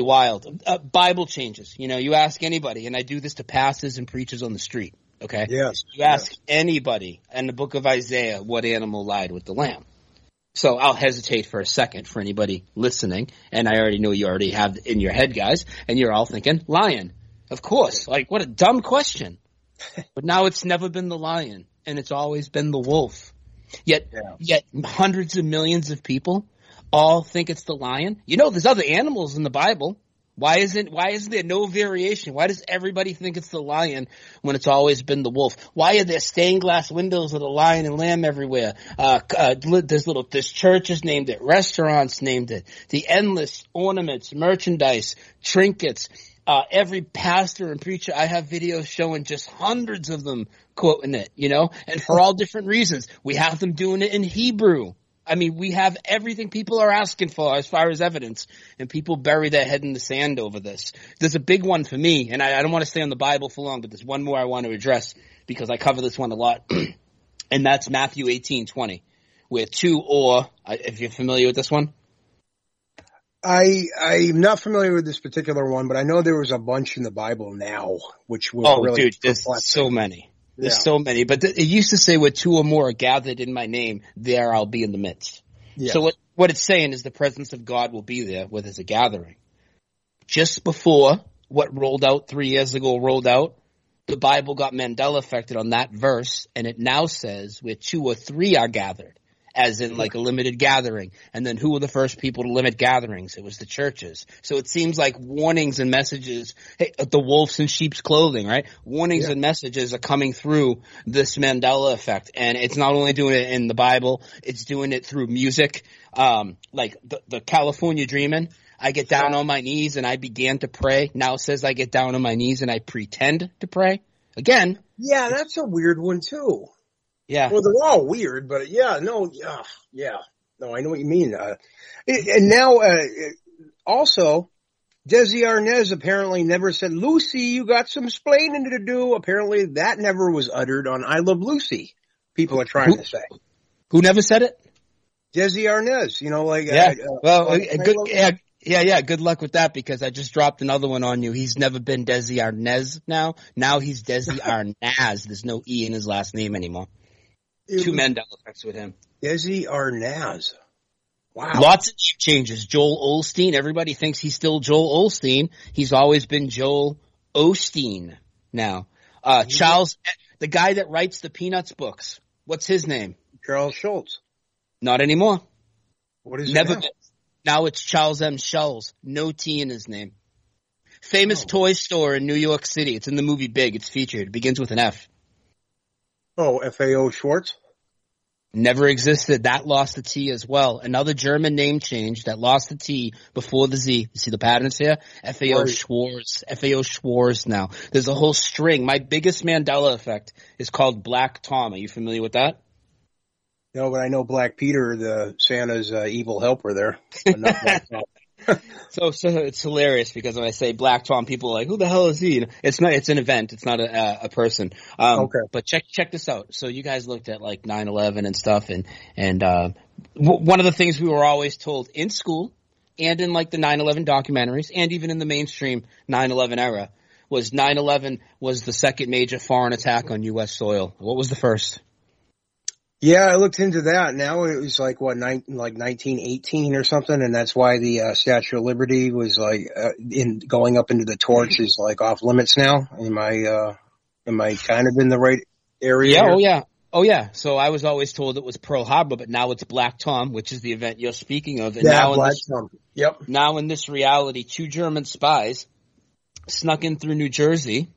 wild. Bible changes. You know, you ask anybody, and I do this to pastors and preachers on the street, okay? Yes. You ask anybody in the book of Isaiah what animal lied with the lamb. So I'll hesitate for a second for anybody listening, and I already know you already have in your head, guys, and you're all thinking, lion. Of course. Like, what a dumb question. But now it's never been the lion, and it's always been the wolf. Yet hundreds of millions of people all think it's the lion. You know, there's other animals in the Bible. Why is there no variation? Why does everybody think it's the lion when it's always been the wolf? Why are there stained glass windows with a lion and lamb everywhere? This church is named it. Restaurants named it. The endless ornaments, merchandise, trinkets. Every pastor and preacher, I have videos showing just hundreds of them quoting it, you know, and for all different reasons. We have them doing it in Hebrew. I mean, we have everything people are asking for as far as evidence, and people bury their head in the sand over this. There's a big one for me, and I don't want to stay on the Bible for long, but there's one more I want to address because I cover this one a lot, and that's Matthew 18:20, where if you're familiar with this one. I'm not familiar with this particular one, but I know there was a bunch in the Bible now, which were really there's so many. There's so many, but it used to say where two or more are gathered in my name, there I'll be in the midst. Yeah. So what it's saying is the presence of God will be there where there's a gathering. Just before what rolled out 3 years ago the Bible got Mandela affected on that verse, and it now says where two or three are gathered, as in like a limited gathering. And then who were the first people to limit gatherings? It was the churches. So it seems like warnings and messages, hey, the wolves in sheep's clothing, right? Warnings and messages are coming through this Mandela effect. And it's not only doing it in the Bible, it's doing it through music. Like the California Dreamin', I get down on my knees and I began to pray. Now it says I get down on my knees and I pretend to pray. Again. Yeah, that's a weird one too. Yeah. Well, they're all weird, but No, I know what you mean. Also, Desi Arnaz apparently never said, Lucy, you got some splaining to do. Apparently, that never was uttered on I Love Lucy, people are trying to say. Who never said it? Desi Arnaz, you know, like. Good luck with that because I just dropped another one on you. He's never been Desi Arnaz now. Now he's Desi Arnaz. There's no E in his last name anymore. Two Mandela effects with him. Desi Arnaz. Wow. Lots of changes. Joel Osteen. Everybody thinks he's still Joel Osteen. He's always been Joel Osteen now. Charles, the guy that writes the Peanuts books. What's his name? Charles Schultz. Not anymore. What is it now? Now it's Charles M. Schulz. No T in his name. Famous toy store in New York City. It's in the movie Big. It's featured. It begins with an F. Oh, F.A.O. Schwartz? Never existed. That lost the T as well. Another German name change that lost the T before the Z. You see the patterns here? F.A.O. Schwartz. F.A.O. Schwartz now. There's a whole string. My biggest Mandela effect is called Black Tom. Are you familiar with that? No, but I know Black Peter, the Santa's evil helper there. So it's hilarious because when I say Black Tom, people are like, who the hell is he? It's not. It's an event. It's not a person. Okay. But check this out. So you guys looked at like 9/11 and stuff, and one of the things we were always told in school and in like the 9/11 documentaries and even in the mainstream 9/11 era was 9/11 was the second major foreign attack on U.S. soil. What was the first? Yeah, I looked into that. Now it was like 1918 or something, and that's why the Statue of Liberty was like in going up into the torch is like off limits now. Am I kind of in the right area? Yeah, oh yeah. So I was always told it was Pearl Harbor, but now it's Black Tom, which is the event you're speaking of. And yeah, now Black Tom. Yep. Now in this reality, two German spies snuck in through New Jersey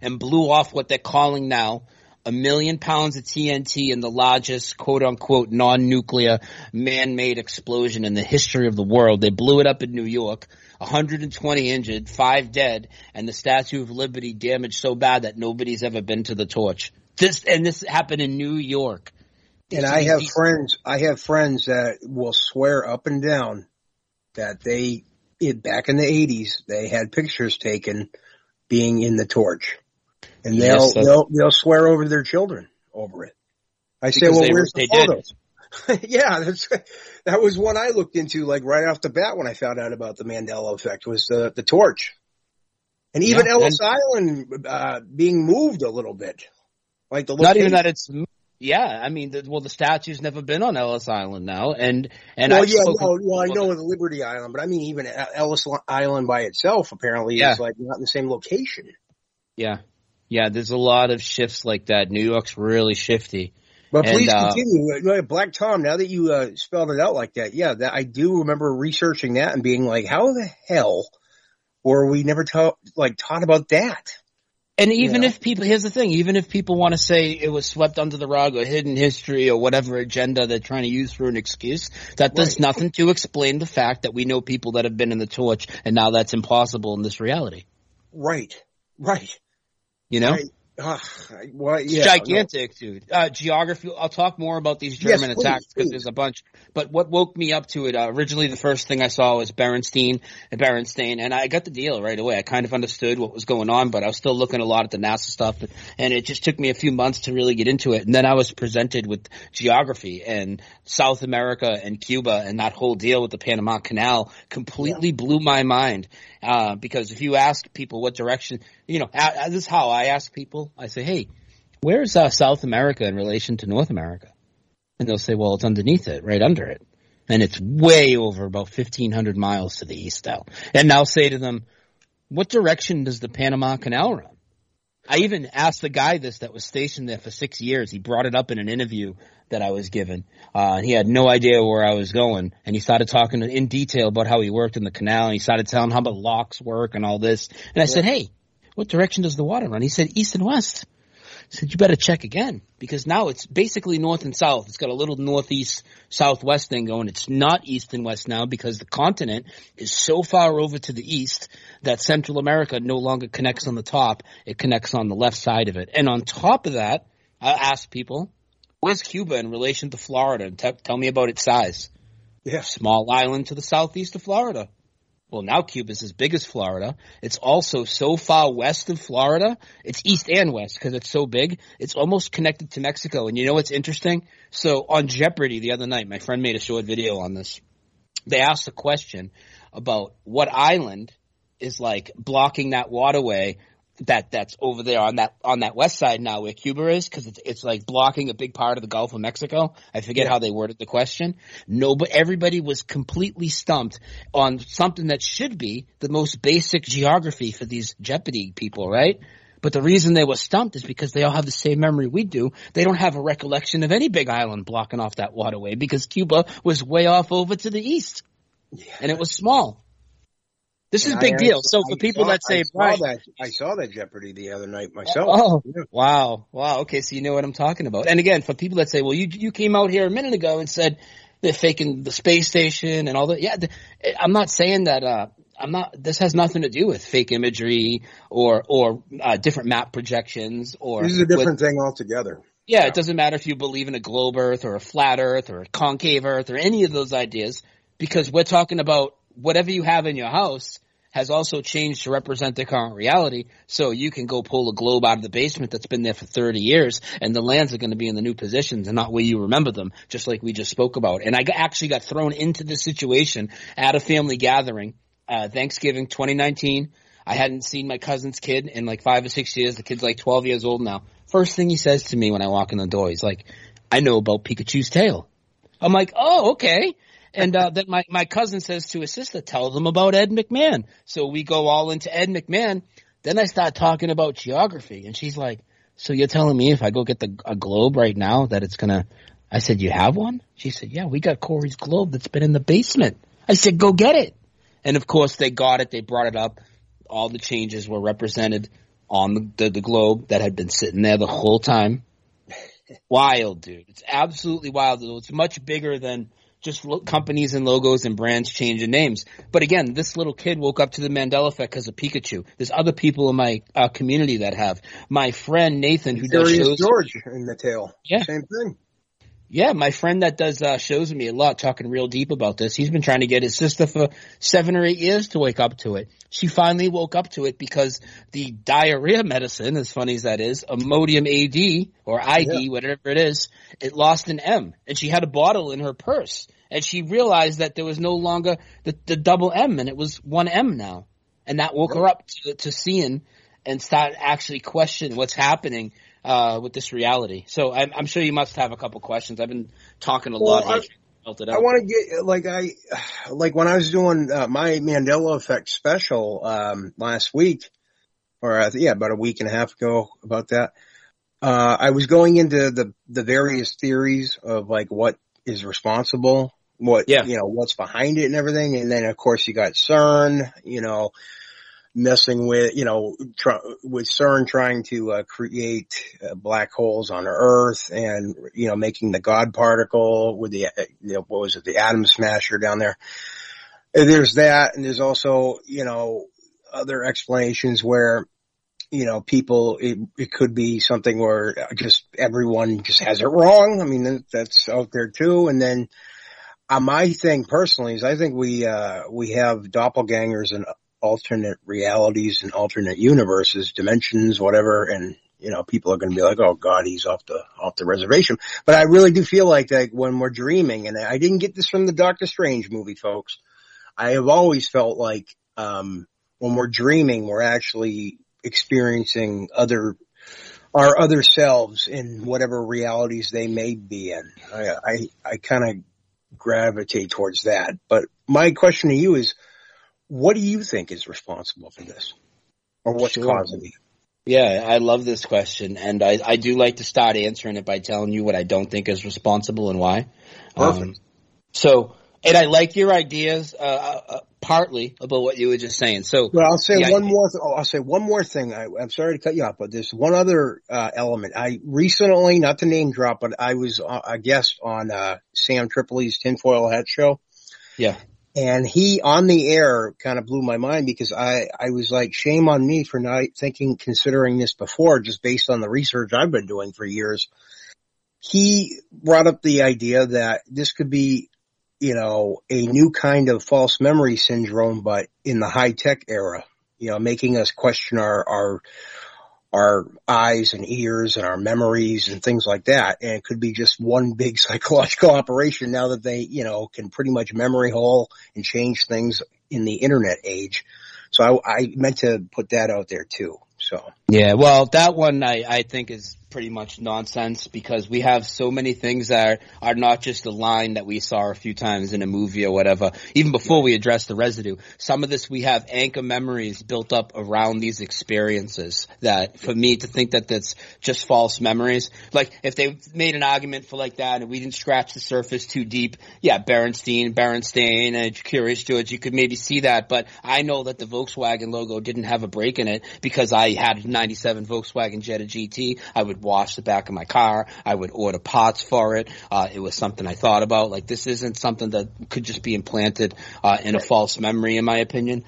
and blew off what they're calling now 1 million pounds of TNT in the largest, quote-unquote, non-nuclear man-made explosion in the history of the world. They blew it up in New York, 120 injured, 5 dead, and the Statue of Liberty damaged so bad that nobody's ever been to the torch. This happened in New York. And I have friends that will swear up and down that back in the 80s, they had pictures taken being in the torch. And they'll swear over their children over it. I say, well, where's the photos? Yeah, that was one I looked into like right off the bat when I found out about the Mandela effect was the torch. And even Ellis Island being moved a little bit. Like the location. Not even that it's – yeah, I mean, the statue's never been on Ellis Island now. I know the Liberty Island, but I mean even Ellis Island by itself apparently is like not in the same location. Yeah. Yeah, there's a lot of shifts like that. New York's really shifty. But please continue. Black Tom, now that you spelled it out like that, I do remember researching that and being like, how the hell were we never taught about that? And even if people – here's the thing. Even if people want to say it was swept under the rug or hidden history or whatever agenda they're trying to use for an excuse, that does nothing to explain the fact that we know people that have been in the torch and now that's impossible in this reality. Right. You know? It's gigantic, dude. Geography, I'll talk more about these German attacks because there's a bunch. But what woke me up to it, originally the first thing I saw was Berenstain, and I got the deal right away. I kind of understood what was going on, but I was still looking a lot at the NASA stuff, and it just took me a few months to really get into it. And then I was presented with geography and South America and Cuba and that whole deal with the Panama Canal completely blew my mind. Because if you ask people what direction, this is how I ask people. I say, hey, where's South America in relation to North America? And they'll say, well, it's underneath it, right under it. And it's way over about 1,500 miles to the east now. And I'll say to them, what direction does the Panama Canal run? I even asked the guy that was stationed there for 6 years. He brought it up in an interview that I was given. He had no idea where I was going, and he started talking in detail about how he worked in the canal, and he started telling how about locks work and all this. And I said, hey, what direction does the water run? He said, east and west. I said, you better check again because now it's basically north and south. It's got a little northeast, southwest thing going. It's not east and west now because the continent is so far over to the east that Central America no longer connects on the top. It connects on the left side of it. And on top of that, I asked people, where's Cuba in relation to Florida? And tell me about its size. Yeah. Small island to the southeast of Florida. Well, now Cuba's as big as Florida. It's also so far west of Florida. It's east and west because it's so big. It's almost connected to Mexico. And you know what's interesting? So on Jeopardy the other night, my friend made a short video on this. They asked a question about what island is like blocking that waterway that's over there on that west side now where Cuba is, because it's like blocking a big part of the Gulf of Mexico. I forget how they worded the question. No, but everybody was completely stumped on something that should be the most basic geography for these Jeopardy people, right? But the reason they were stumped is because they all have the same memory we do. They don't have a recollection of any big island blocking off that waterway, because Cuba was way off over to the east, and it was small. This is a big deal. So for people that say, Brian, I saw that Jeopardy the other night myself. Oh, wow. Okay, so you know what I'm talking about. And again, for people that say, well, you came out here a minute ago and said they're faking the space station and all that. Yeah, I'm not saying that. This has nothing to do with fake imagery or different map projections. Or this is a different thing altogether. Yeah, it doesn't matter if you believe in a globe Earth or a flat Earth or a concave Earth or any of those ideas, because we're talking about whatever you have in your house has also changed to represent the current reality. So you can go pull a globe out of the basement that's been there for 30 years, and the lands are going to be in the new positions and not where you remember them, just like we just spoke about. And I actually got thrown into this situation at a family gathering, Thanksgiving 2019. I hadn't seen my cousin's kid in like 5 or 6 years. The kid's like 12 years old now. First thing he says to me when I walk in the door, he's like, I know about Pikachu's tail. I'm like, oh, okay. And then my cousin says to his sister, tell them about Ed McMahon. So we go all into Ed McMahon. Then I start talking about geography. And she's like, so you're telling me if I go get a globe right now that it's going to – I said, you have one? She said, yeah, we got Corey's globe that's been in the basement. I said, go get it. And, of course, they got it. They brought it up. All the changes were represented on the globe that had been sitting there the whole time. Wild, dude. It's absolutely wild. It's much bigger than – just companies and logos and brands changing names. But again, this little kid woke up to the Mandela effect because of Pikachu. There's other people in my community that have. My friend Nathan, who does shows George in the tale. Yeah. Same thing. Yeah, my friend that does shows with me a lot, talking real deep about this. He's been trying to get his sister for 7 or 8 years to wake up to it. She finally woke up to it because the diarrhea medicine, as funny as that is, Imodium AD or ID, whatever it is, it lost an M. And she had a bottle in her purse. And she realized that there was no longer the double M, and it was one M now. And that woke her up to seeing and start actually questioning what's happening with this reality. So I'm sure you must have a couple questions. I've been talking a lot. I want to get like when I was doing my Mandela Effect special last week, or about a week and a half ago, about that. I was going into the various theories of like what is responsible, what's behind it, and everything. And then of course you got CERN, messing with, with CERN trying to create black holes on Earth, and making the God particle with the the atom smasher down there. There's that, and there's also other explanations where people it could be something where just everyone just has it wrong. I mean, that's out there too. And then my thing personally is I think we have doppelgangers and alternate realities and alternate universes, dimensions, whatever, and people are going to be like, oh God, he's off the reservation. But I really do feel like when we're dreaming, and I didn't get this from the Doctor Strange movie, folks, I have always felt like when we're dreaming, we're actually experiencing our other selves in whatever realities they may be in. I kind of gravitate towards that. But my question to you is, what do you think is responsible for this, or what's causing it? Yeah, I love this question, and I do like to start answering it by telling you what I don't think is responsible and why. Perfect. And I like your ideas partly about what you were just saying. So, well, I'll say one more thing. I'm sorry to cut you off, but there's one other element. I recently, not to name drop, but I was a guest on Sam Tripoli's Tinfoil Hat Show. Yeah. And he, on the air, kind of blew my mind, because I was like, shame on me for not considering this before, just based on the research I've been doing for years. He brought up the idea that this could be, a new kind of false memory syndrome, but in the high-tech era, making us question our eyes and ears and our memories and things like that. And it could be just one big psychological operation now that they, can pretty much memory hole and change things in the internet age. So I meant to put that out there too. So yeah, well, that one I think is pretty much nonsense because we have so many things that are not just a line that we saw a few times in a movie or whatever. Even before we address the residue, some of this we have anchor memories built up around these experiences that for me to think that that's just false memories. Like if they made an argument for like that and we didn't scratch the surface too deep, yeah, Berenstain and Curious George, you could maybe see that. But I know that the Volkswagen logo didn't have a break in it because I had a 97 Volkswagen Jetta GT. I would wash the back of my car. I would order parts for it. It was something I thought about. Like this isn't something that could just be implanted in a false memory, in my opinion.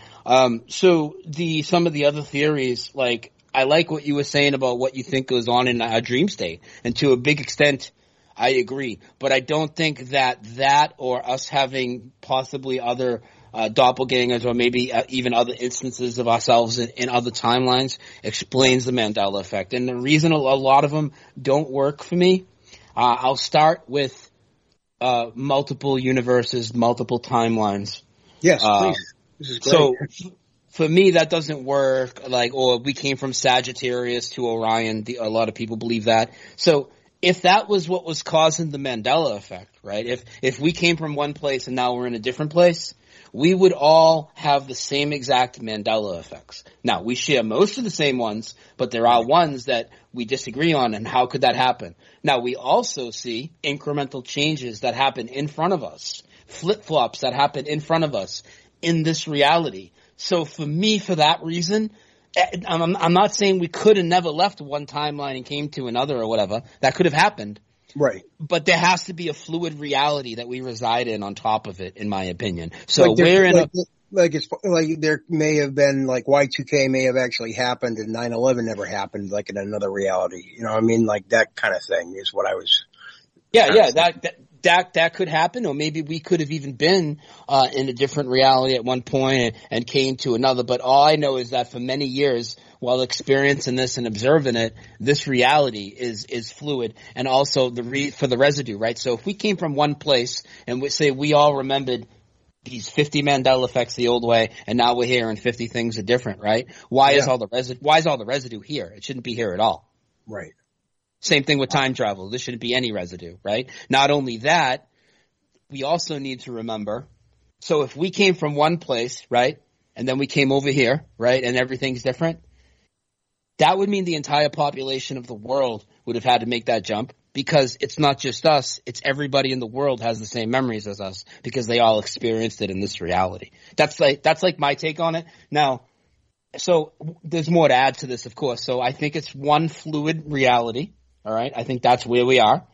So some of the other theories, like I like what you were saying about what you think goes on in a dream state, and to a big extent, I agree. But I don't think that or us having possibly other doppelgangers or maybe even other instances of ourselves in other timelines explains the Mandela effect. And the reason a lot of them don't work for me, I'll start with multiple universes, multiple timelines. Yes, please. This is great. So for me, that doesn't work. Like, or we came from Sagittarius to Orion. A lot of people believe that. So if that was what was causing the Mandela effect, right? If we came from one place and now we're in a different place, we would all have the same exact Mandela effects. Now, we share most of the same ones, but there are ones that we disagree on, and how could that happen? Now, we also see incremental changes that happen in front of us, flip-flops that happen in front of us in this reality. So for me, for that reason, I'm not saying we could have never left one timeline and came to another or whatever. That could have happened. Right. But there has to be a fluid reality that we reside in on top of it, in my opinion. So like we're in there may have been like Y2K may have actually happened and 9/11 never happened, like in another reality. You know what I mean? Like that kind of thing is what I was. Yeah. That could happen, or maybe we could have even been in a different reality at one point and came to another. But all I know is that for many years, while experiencing this and observing it, this reality is fluid, and also for the residue, right? So if we came from one place and we say we all remembered these 50 Mandela effects the old way, and now we're here and 50 things are different, right? Why is all the residue here? It shouldn't be here at all. Right. Same thing with time travel. There shouldn't be any residue, right? Not only that, we also need to remember. So if we came from one place, right, and then we came over here, right, and everything's different, that would mean the entire population of the world would have had to make that jump because it's not just us. It's everybody in the world has the same memories as us because they all experienced it in this reality. That's like my take on it. Now, so there's more to add to this, of course. So I think it's one fluid reality. All right. I think that's where we are.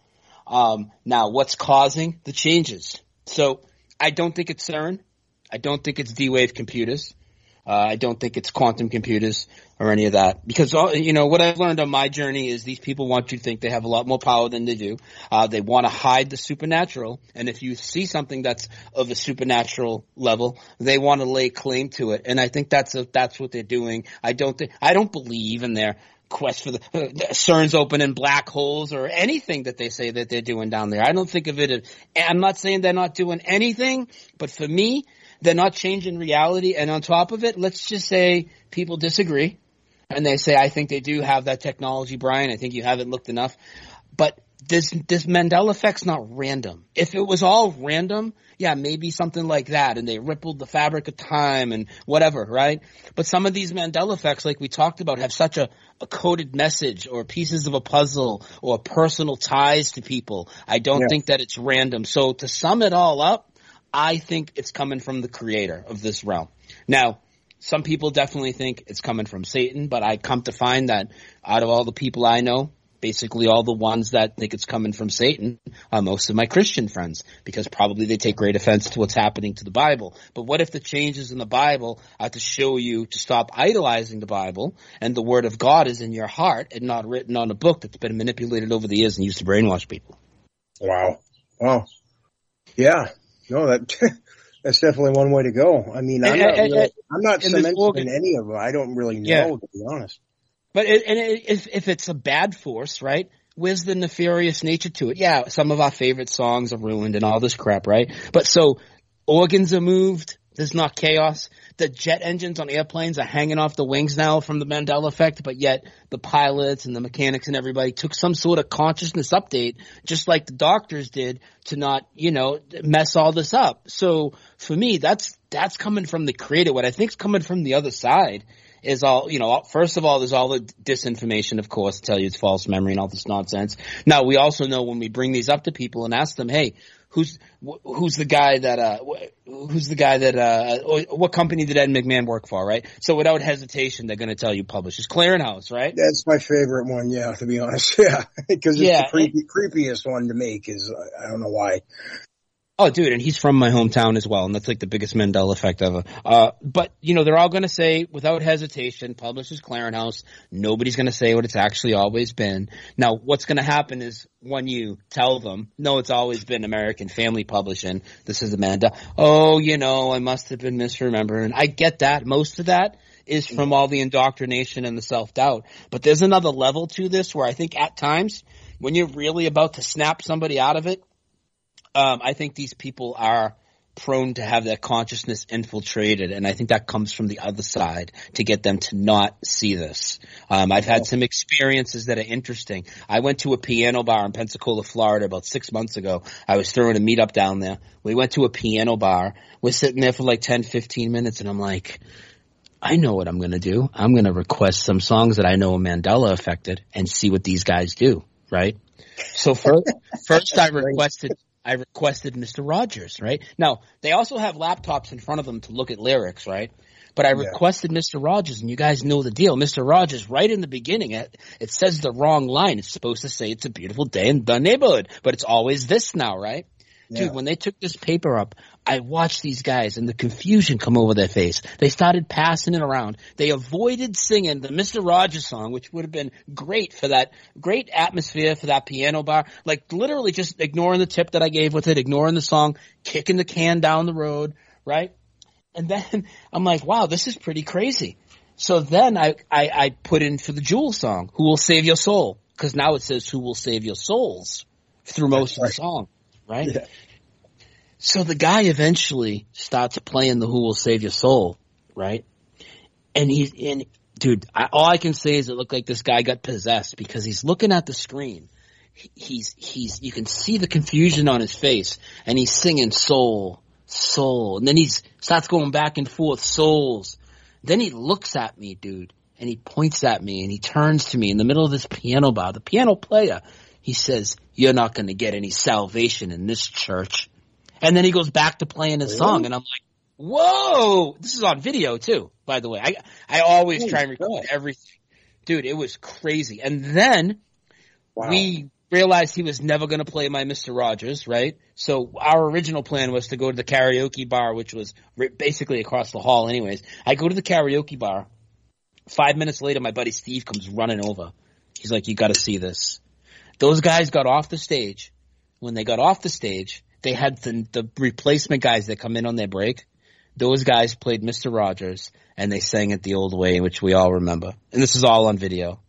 Now, what's causing the changes? So I don't think it's CERN. I don't think it's D-Wave computers. I don't think it's quantum computers or any of that. Because, what I've learned on my journey is these people want you to think they have a lot more power than they do. They want to hide the supernatural. And if you see something that's of a supernatural level, they want to lay claim to it. And I think that's what they're doing. I don't believe in their quest for the CERN's opening black holes or anything that they say that they're doing down there. I don't think of it as – I'm not saying they're not doing anything, but for me, they're not changing reality. And on top of it, let's just say people disagree and they say, I think they do have that technology, Brian. I think you haven't looked enough. But this Mandela effect's not random. If it was all random, yeah, maybe something like that, and they rippled the fabric of time and whatever, right? But some of these Mandela effects, like we talked about, have such a coded message or pieces of a puzzle or personal ties to people. I don't think that it's random. So to sum it all up, I think it's coming from the creator of this realm. Now, some people definitely think it's coming from Satan, but I come to find that out of all the people I know, basically all the ones that think it's coming from Satan are most of my Christian friends, because probably they take great offense to what's happening to the Bible. But what if the changes in the Bible are to show you to stop idolizing the Bible, and the word of God is in your heart and not written on a book that's been manipulated over the years and used to brainwash people? Wow. Oh, yeah. No, that's definitely one way to go. I mean, I'm not cemented in any of them. I don't really know, to be honest. But if it's a bad force, right, where's the nefarious nature to it? Yeah, some of our favorite songs are ruined and all this crap, right? But so organs are moved, There's not chaos. The jet engines on airplanes are hanging off the wings now from the Mandela effect, but yet the pilots and the mechanics and everybody took some sort of consciousness update, just like the doctors did, to not, you know, mess all this up. So for me, that's coming from the creator. What I think is coming from the other side is all, you know, first of all, there's all the disinformation, of course, to tell you it's false memory and all this nonsense. Now, we also know when we bring these up to people and ask them, hey, who's the guy that what company did Ed McMahon work for, right? So without hesitation, they're going to tell you Publishers Clearinghouse, right? That's my favorite one, yeah, to be honest. Yeah, because it's the creepiest one to make is – I don't know why. Oh, dude, and he's from my hometown as well, and that's like the biggest Mandela effect ever. But, you know, they're all going to say, without hesitation, Publishers Clearinghouse. Nobody's going to say what it's actually always been. Now, what's going to happen is when you tell them, no, it's always been American Family Publishing. This is Amanda. Oh, you know, I must have been misremembering. I get that. Most of that is from all the indoctrination and the self-doubt. But there's another level to this where I think at times when you're really about to snap somebody out of it, I think these people are prone to have their consciousness infiltrated, and I think that comes from the other side to get them to not see this. I've had some experiences that are interesting. I went to a piano bar in Pensacola, Florida about 6 months ago. I was throwing a meetup down there. We went to a piano bar. We're sitting there for like 10, 15 minutes, and I'm like, I know what I'm going to do. I'm going to request some songs that I know are Mandela affected and see what these guys do, right? So first I requested – Mr. Rogers, right? Now, they also have laptops in front of them to look at lyrics, right? But I requested Mr. Rogers, and you guys know the deal. Mr. Rogers, right in the beginning, it says the wrong line. It's supposed to say it's a beautiful day in the neighborhood, but it's always this now, right? Yeah. Dude, when they took this paper up, I watched these guys and the confusion come over their face. They started passing it around. They avoided singing the Mr. Rogers song, which would have been great for that great atmosphere for that piano bar. Like literally just ignoring the tip that I gave with it, ignoring the song, kicking the can down the road, right? And then I'm like, wow, this is pretty crazy. So then I put in for the Jewel song, Who Will Save Your Soul? Because now it says Who Will Save Your Souls through most of the song. Right? Yeah. So the guy eventually starts playing the Who Will Save Your Soul, right? And he's in, dude, all I can say is it looked like this guy got possessed because he's looking at the screen. He's you can see the confusion on his face and he's singing soul, soul. And then he starts going back and forth, souls. Then he looks at me, dude, and he points at me and he turns to me in the middle of this piano bar, the piano player. He says, you're not going to get any salvation in this church. And then he goes back to playing his song. And I'm like, whoa, this is on video too, by the way. I always try and record everything. Dude, it was crazy. And then we realized he was never going to play my Mr. Rogers, right? So our original plan was to go to the karaoke bar, which was basically across the hall anyways. I go to the karaoke bar. 5 minutes later, my buddy Steve comes running over. He's like, you got to see this. Those guys got off the stage. When they got off the stage, they had the replacement guys that come in on their break. Those guys played Mr. Rogers, and they sang it the old way, which we all remember. And this is all on video.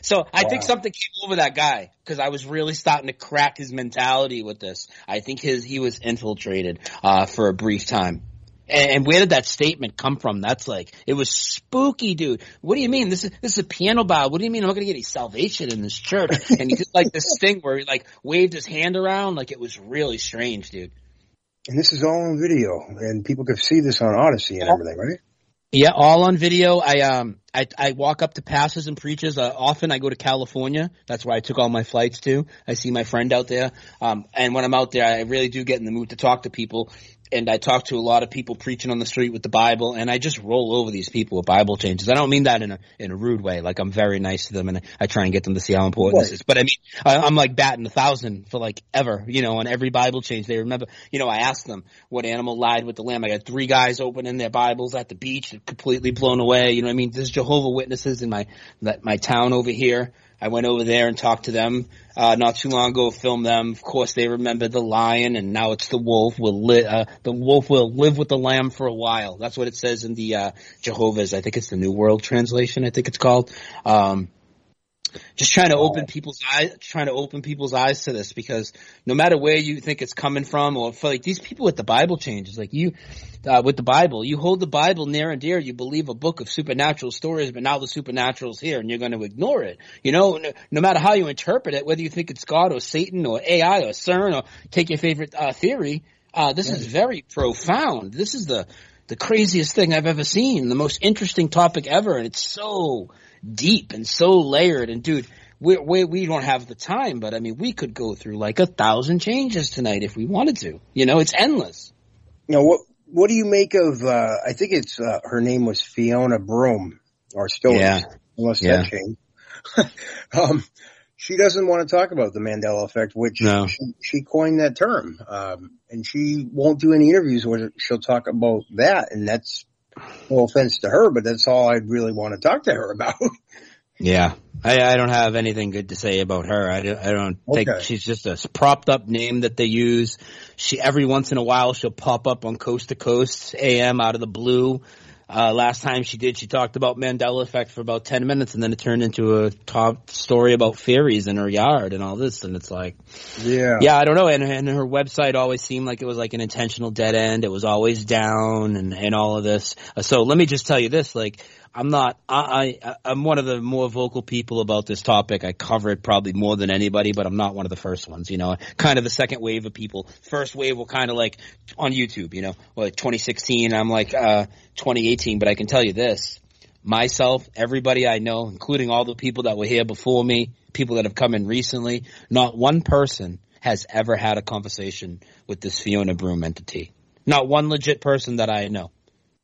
So I think something came over that guy because I was really starting to crack his mentality with this. I think he was infiltrated for a brief time. And where did that statement come from? That's like – it was spooky, dude. What do you mean? This is a piano bar. What do you mean I'm not going to get any salvation in this church? And he did like this thing where he like waved his hand around. Like it was really strange, dude. And this is all on video. And people could see this on Odyssey and everything, right? Yeah, all on video. I walk up to pastors and preachers. Often I go to California. That's where I took all my flights to. I see my friend out there. And when I'm out there, I really do get in the mood to talk to people. And I talk to a lot of people preaching on the street with the Bible, and I just roll over these people with Bible changes. I don't mean that in a rude way. Like I'm very nice to them, and I try and get them to see how important this is. But I mean, I'm like batting 1,000 for like ever, you know, on every Bible change. They remember, you know, I asked them what animal lied with the lamb. I got 3 guys opening their Bibles at the beach, completely blown away. You know what I mean? There's Jehovah Witnesses in my town over here. I went over there and talked to them not too long ago, filmed them. Of course, they remember the lion, and now it's the wolf. The wolf will live with the lamb for a while. That's what it says in the Jehovah's. I think it's the New World Translation, I think it's called. Just trying to open people's eyes, to this, because no matter where you think it's coming from, or for like these people with the Bible changes, like you with the Bible, you hold the Bible near and dear. You believe a book of supernatural stories, but now the supernatural is here and you're going to ignore it. You know, no matter how you interpret it, whether you think it's God or Satan or AI or CERN or take your favorite theory, this is very profound. This is the craziest thing I've ever seen, the most interesting topic ever, and it's so deep and so layered. And dude, we don't have the time, but I mean, we could go through like 1,000 changes tonight if we wanted to. You know, it's endless. You know, what do you make of? I think it's her name was Fiona Broome, or still is, unless that changed. She doesn't want to talk about the Mandela effect, which she coined that term. And she won't do any interviews where she'll talk about that. And that's no offense to her, but that's all I really want to talk to her about. Yeah. I don't have anything good to say about her. I don't think she's just a propped up name that they use. She, every once in a while, she'll pop up on Coast to Coast AM out of the blue. Last time she did, she talked about Mandela effect for about 10 minutes, and then it turned into a top story about fairies in her yard and all this. And it's like, I don't know. And her website always seemed like it was like an intentional dead end. It was always down and all of this. So let me just tell you this, like, I'm one of the more vocal people about this topic. I cover it probably more than anybody, but I'm not one of the first ones, you know, kind of the second wave of people. First wave were kind of like on YouTube, you know, like 2016. I'm like, 2018, but I can tell you this, myself, everybody I know, including all the people that were here before me, people that have come in recently, not one person has ever had a conversation with this Fiona Broome entity. Not one legit person that I know.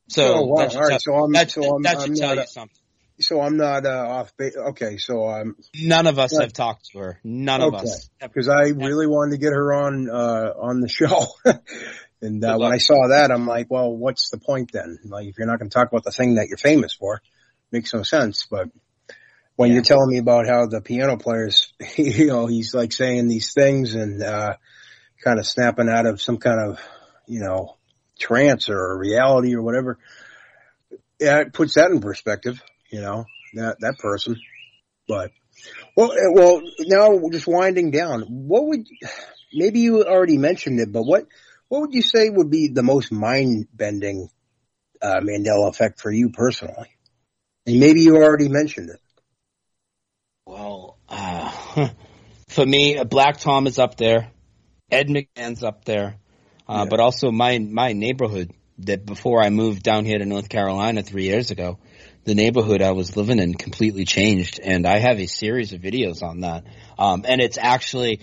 So that should tell you something. So I'm not off base. Okay, so none of us have talked to her. None of us. Because I really wanted to get her on the show. And when I saw that, I'm like, well, what's the point then? Like, if you're not going to talk about the thing that you're famous for, makes no sense. But when you're telling me about how the piano players, you know, he's like saying these things and kind of snapping out of some kind of, you know, trance or reality or whatever, it puts that in perspective, you know, that person. But well, now we're just winding down. What would, maybe you already mentioned it, but what would you say would be the most mind-bending Mandela effect for you personally? And maybe you already mentioned it. Well, for me, Black Tom is up there. Ed McMahon's up there. But also my neighborhood that before I moved down here to North Carolina 3 years ago, the neighborhood I was living in completely changed. And I have a series of videos on that. And it's actually,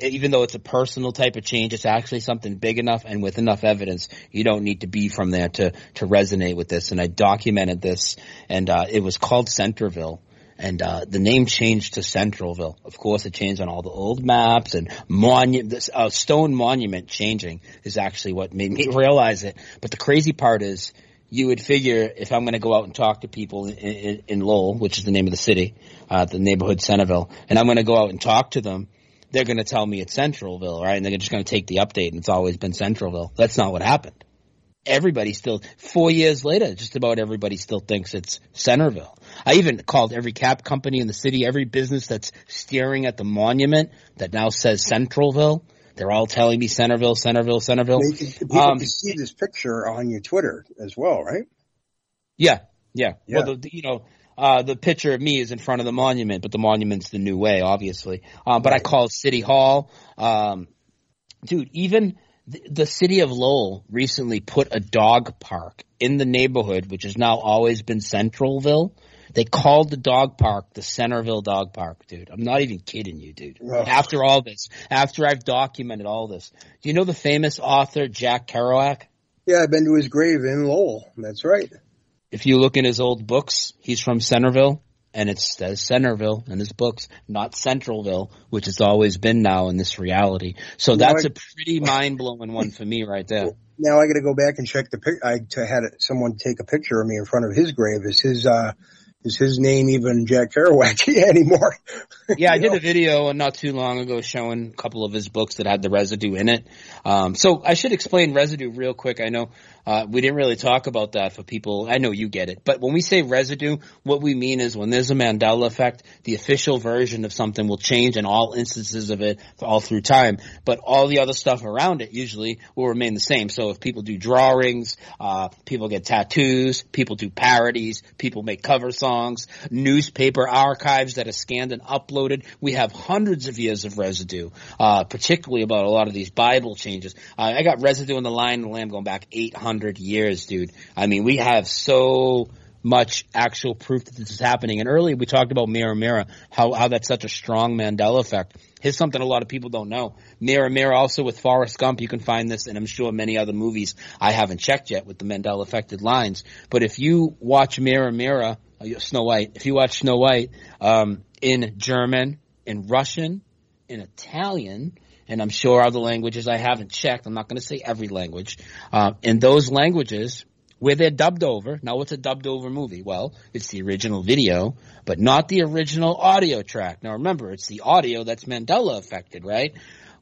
even though it's a personal type of change, it's actually something big enough and with enough evidence. You don't need to be from there to resonate with this. And I documented this, and it was called Centerville. And the name changed to Centralville. Of course, it changed on all the old maps, and this stone monument changing is actually what made me realize it. But the crazy part is, you would figure if I'm going to go out and talk to people in Lowell, which is the name of the city, the neighborhood Centerville, and I'm going to go out and talk to them, they're going to tell me it's Centralville, right? And they're just going to take the update, and it's always been Centralville. That's not what happened. Everybody still, 4 years later, just about everybody still thinks it's Centerville. I even called every cab company in the city, every business that's staring at the monument that now says Centralville. They're all telling me Centerville, Centerville, Centerville. People can see this picture on your Twitter as well, right? Yeah. Well, the picture of me is in front of the monument, but the monument's the new way, obviously. But I called City Hall. Dude, even the city of Lowell recently put a dog park in the neighborhood, which has now always been Centralville. They called the dog park the Centerville Dog Park, dude. I'm not even kidding you, dude. Wow. After all this, after I've documented all this, do you know the famous author Jack Kerouac? Yeah, I've been to his grave in Lowell. That's right. If you look in his old books, he's from Centerville. And it says Centerville in his books, not Centralville, which has always been now in this reality. So that's a pretty mind-blowing one for me right there. Now I got to go back and check the picture. I had someone take a picture of me in front of his grave. Is his name even Jack Kerouac anymore? Yeah, I did a video not too long ago showing a couple of his books that had the residue in it. So I should explain residue real quick. I know we didn't really talk about that for people. I know you get it. But when we say residue, what we mean is when there's a Mandela effect, the official version of something will change in all instances of it all through time. But all the other stuff around it usually will remain the same. So if people do drawings, people get tattoos, people do parodies, people make cover songs, newspaper archives that are scanned and uploaded. We have hundreds of years of residue, particularly about a lot of these Bible changes. I got residue in the Lion and the Lamb going back 800 years, dude. I mean, we have so much actual proof that this is happening. And earlier we talked about Mirror, Mirror, how that's such a strong Mandela effect. Here's something a lot of people don't know. Mirror, Mirror, also with Forrest Gump, you can find this, and I'm sure many other movies I haven't checked yet with the Mandela-affected lines. But if you watch Mirror, Mirror, Snow White, if you watch Snow White in German, in Russian, in Italian, and I'm sure other languages I haven't checked, I'm not going to say every language, in those languages where they're dubbed over. Now, what's a dubbed over movie? Well, it's the original video, but not the original audio track. Now, remember, it's the audio that's Mandela affected, right?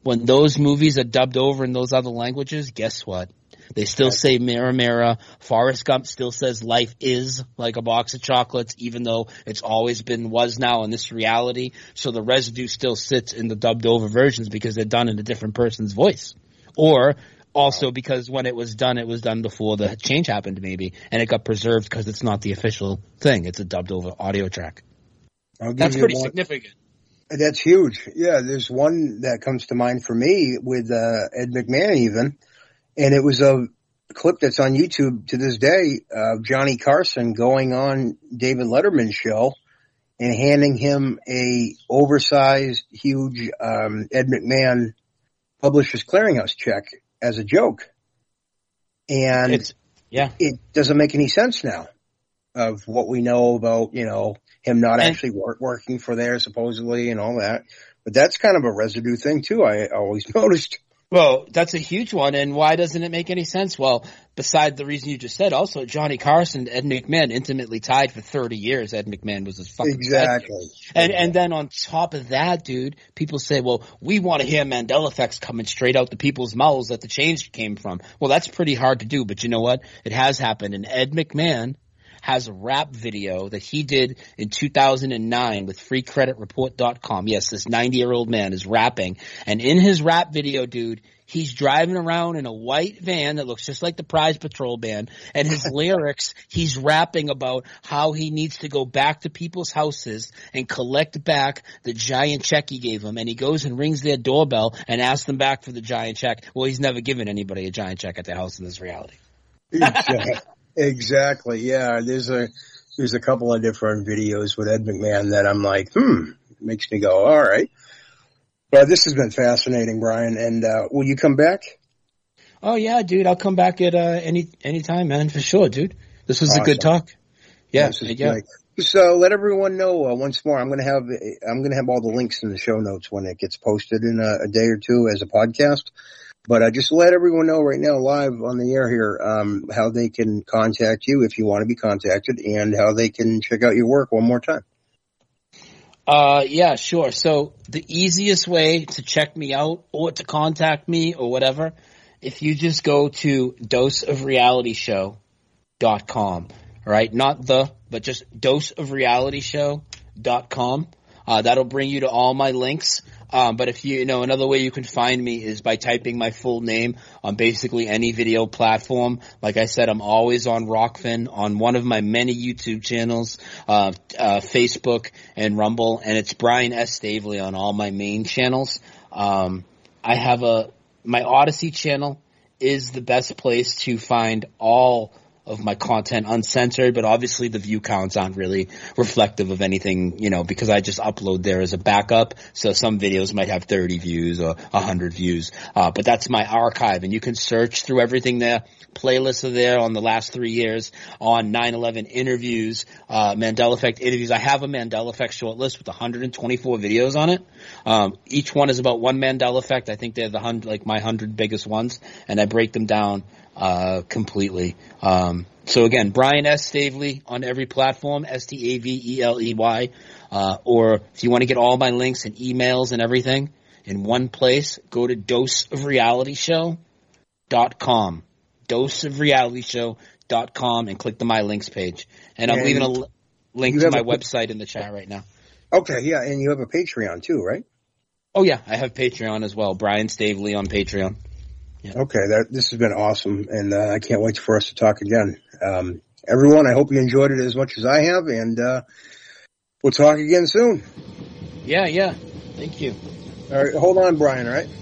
When those movies are dubbed over in those other languages, guess what? They still say mirror, mirror. Forrest Gump still says life is like a box of chocolates, even though it's always been, was, now in this reality. So the residue still sits in the dubbed over versions because they're done in a different person's voice. Or also because when it was done before the change happened, maybe, and it got preserved because it's not the official thing. It's a dubbed-over audio track. That's pretty significant. That's huge. Yeah, there's one that comes to mind for me with Ed McMahon even, and it was a clip that's on YouTube to this day of Johnny Carson going on David Letterman's show and handing him a oversized, huge Ed McMahon Publishers Clearinghouse check as a joke. And it doesn't make any sense now of what we know about, you know, him not actually working for there supposedly and all that. But that's kind of a residue thing too, I always noticed. Well, that's a huge one. And why doesn't it make any sense? Well, besides the reason you just said, also Johnny Carson, Ed McMahon, intimately tied for 30 years. Ed McMahon was his fucking And then on top of that, dude, people say, well, we want to hear Mandela effects coming straight out the people's mouths that the change came from. Well, that's pretty hard to do, but you know what? It has happened. And Ed McMahon has a rap video that he did in 2009 with freecreditreport.com. Yes, this 90-year-old man is rapping. And in his rap video, dude, he's driving around in a white van that looks just like the Prize Patrol van. And his lyrics, he's rapping about how he needs to go back to people's houses and collect back the giant check he gave them. And he goes and rings their doorbell and asks them back for the giant check. Well, he's never given anybody a giant check at their house in this reality. Exactly. Yeah, there's a couple of different videos with Ed McMahon that I'm like, it makes me go, all right. Well, this has been fascinating, Brian. And will you come back? Oh yeah, dude. I'll come back at any time, man, for sure, dude. This was awesome. A good talk. Yeah, yeah. So let everyone know once more. I'm gonna have all the links in the show notes when it gets posted in a day or two as a podcast. But just let everyone know right now, live on the air here, how they can contact you if you want to be contacted and how they can check out your work one more time. Yeah, sure. So the easiest way to check me out or to contact me or whatever, if you just go to doseofrealityshow.com, all right? Not the, but just doseofrealityshow.com. That'll bring you to all my links. But if you know, another way you can find me is by typing my full name on basically any video platform. Like I said, I'm always on Rockfin, on one of my many YouTube channels, Facebook and Rumble, and it's Brian S Staveley on all my main channels. I have my Odyssey channel is the best place to find all of my content uncensored, but obviously the view counts aren't really reflective of anything, you know, because I just upload there as a backup. So some videos might have 30 views or 100 views, but that's my archive, and you can search through everything there. Playlists are there on the last 3 years, on 9/11 interviews, Mandela Effect interviews. I have a Mandela Effect shortlist with 124 videos on it. Each one is about one Mandela Effect. I think they're my 100 biggest ones, and I break them down completely. So again, Brian S. Staveley on every platform, S-T-A-V-E-L-E-Y. Or if you want to get all my links and emails and everything in one place, go to doseofrealityshow.com. doseofrealityshow.com and click the My Links page. And I'm leaving a link to my website in the chat right now. Okay, yeah, and you have a Patreon too, right? Oh, yeah, I have Patreon as well. Brian Staveley on Patreon. Yeah. Okay, this has been awesome, and I can't wait for us to talk again. Everyone, I hope you enjoyed it as much as I have, and we'll talk again soon. Yeah, yeah. Thank you. All right, hold on, Brian, all right?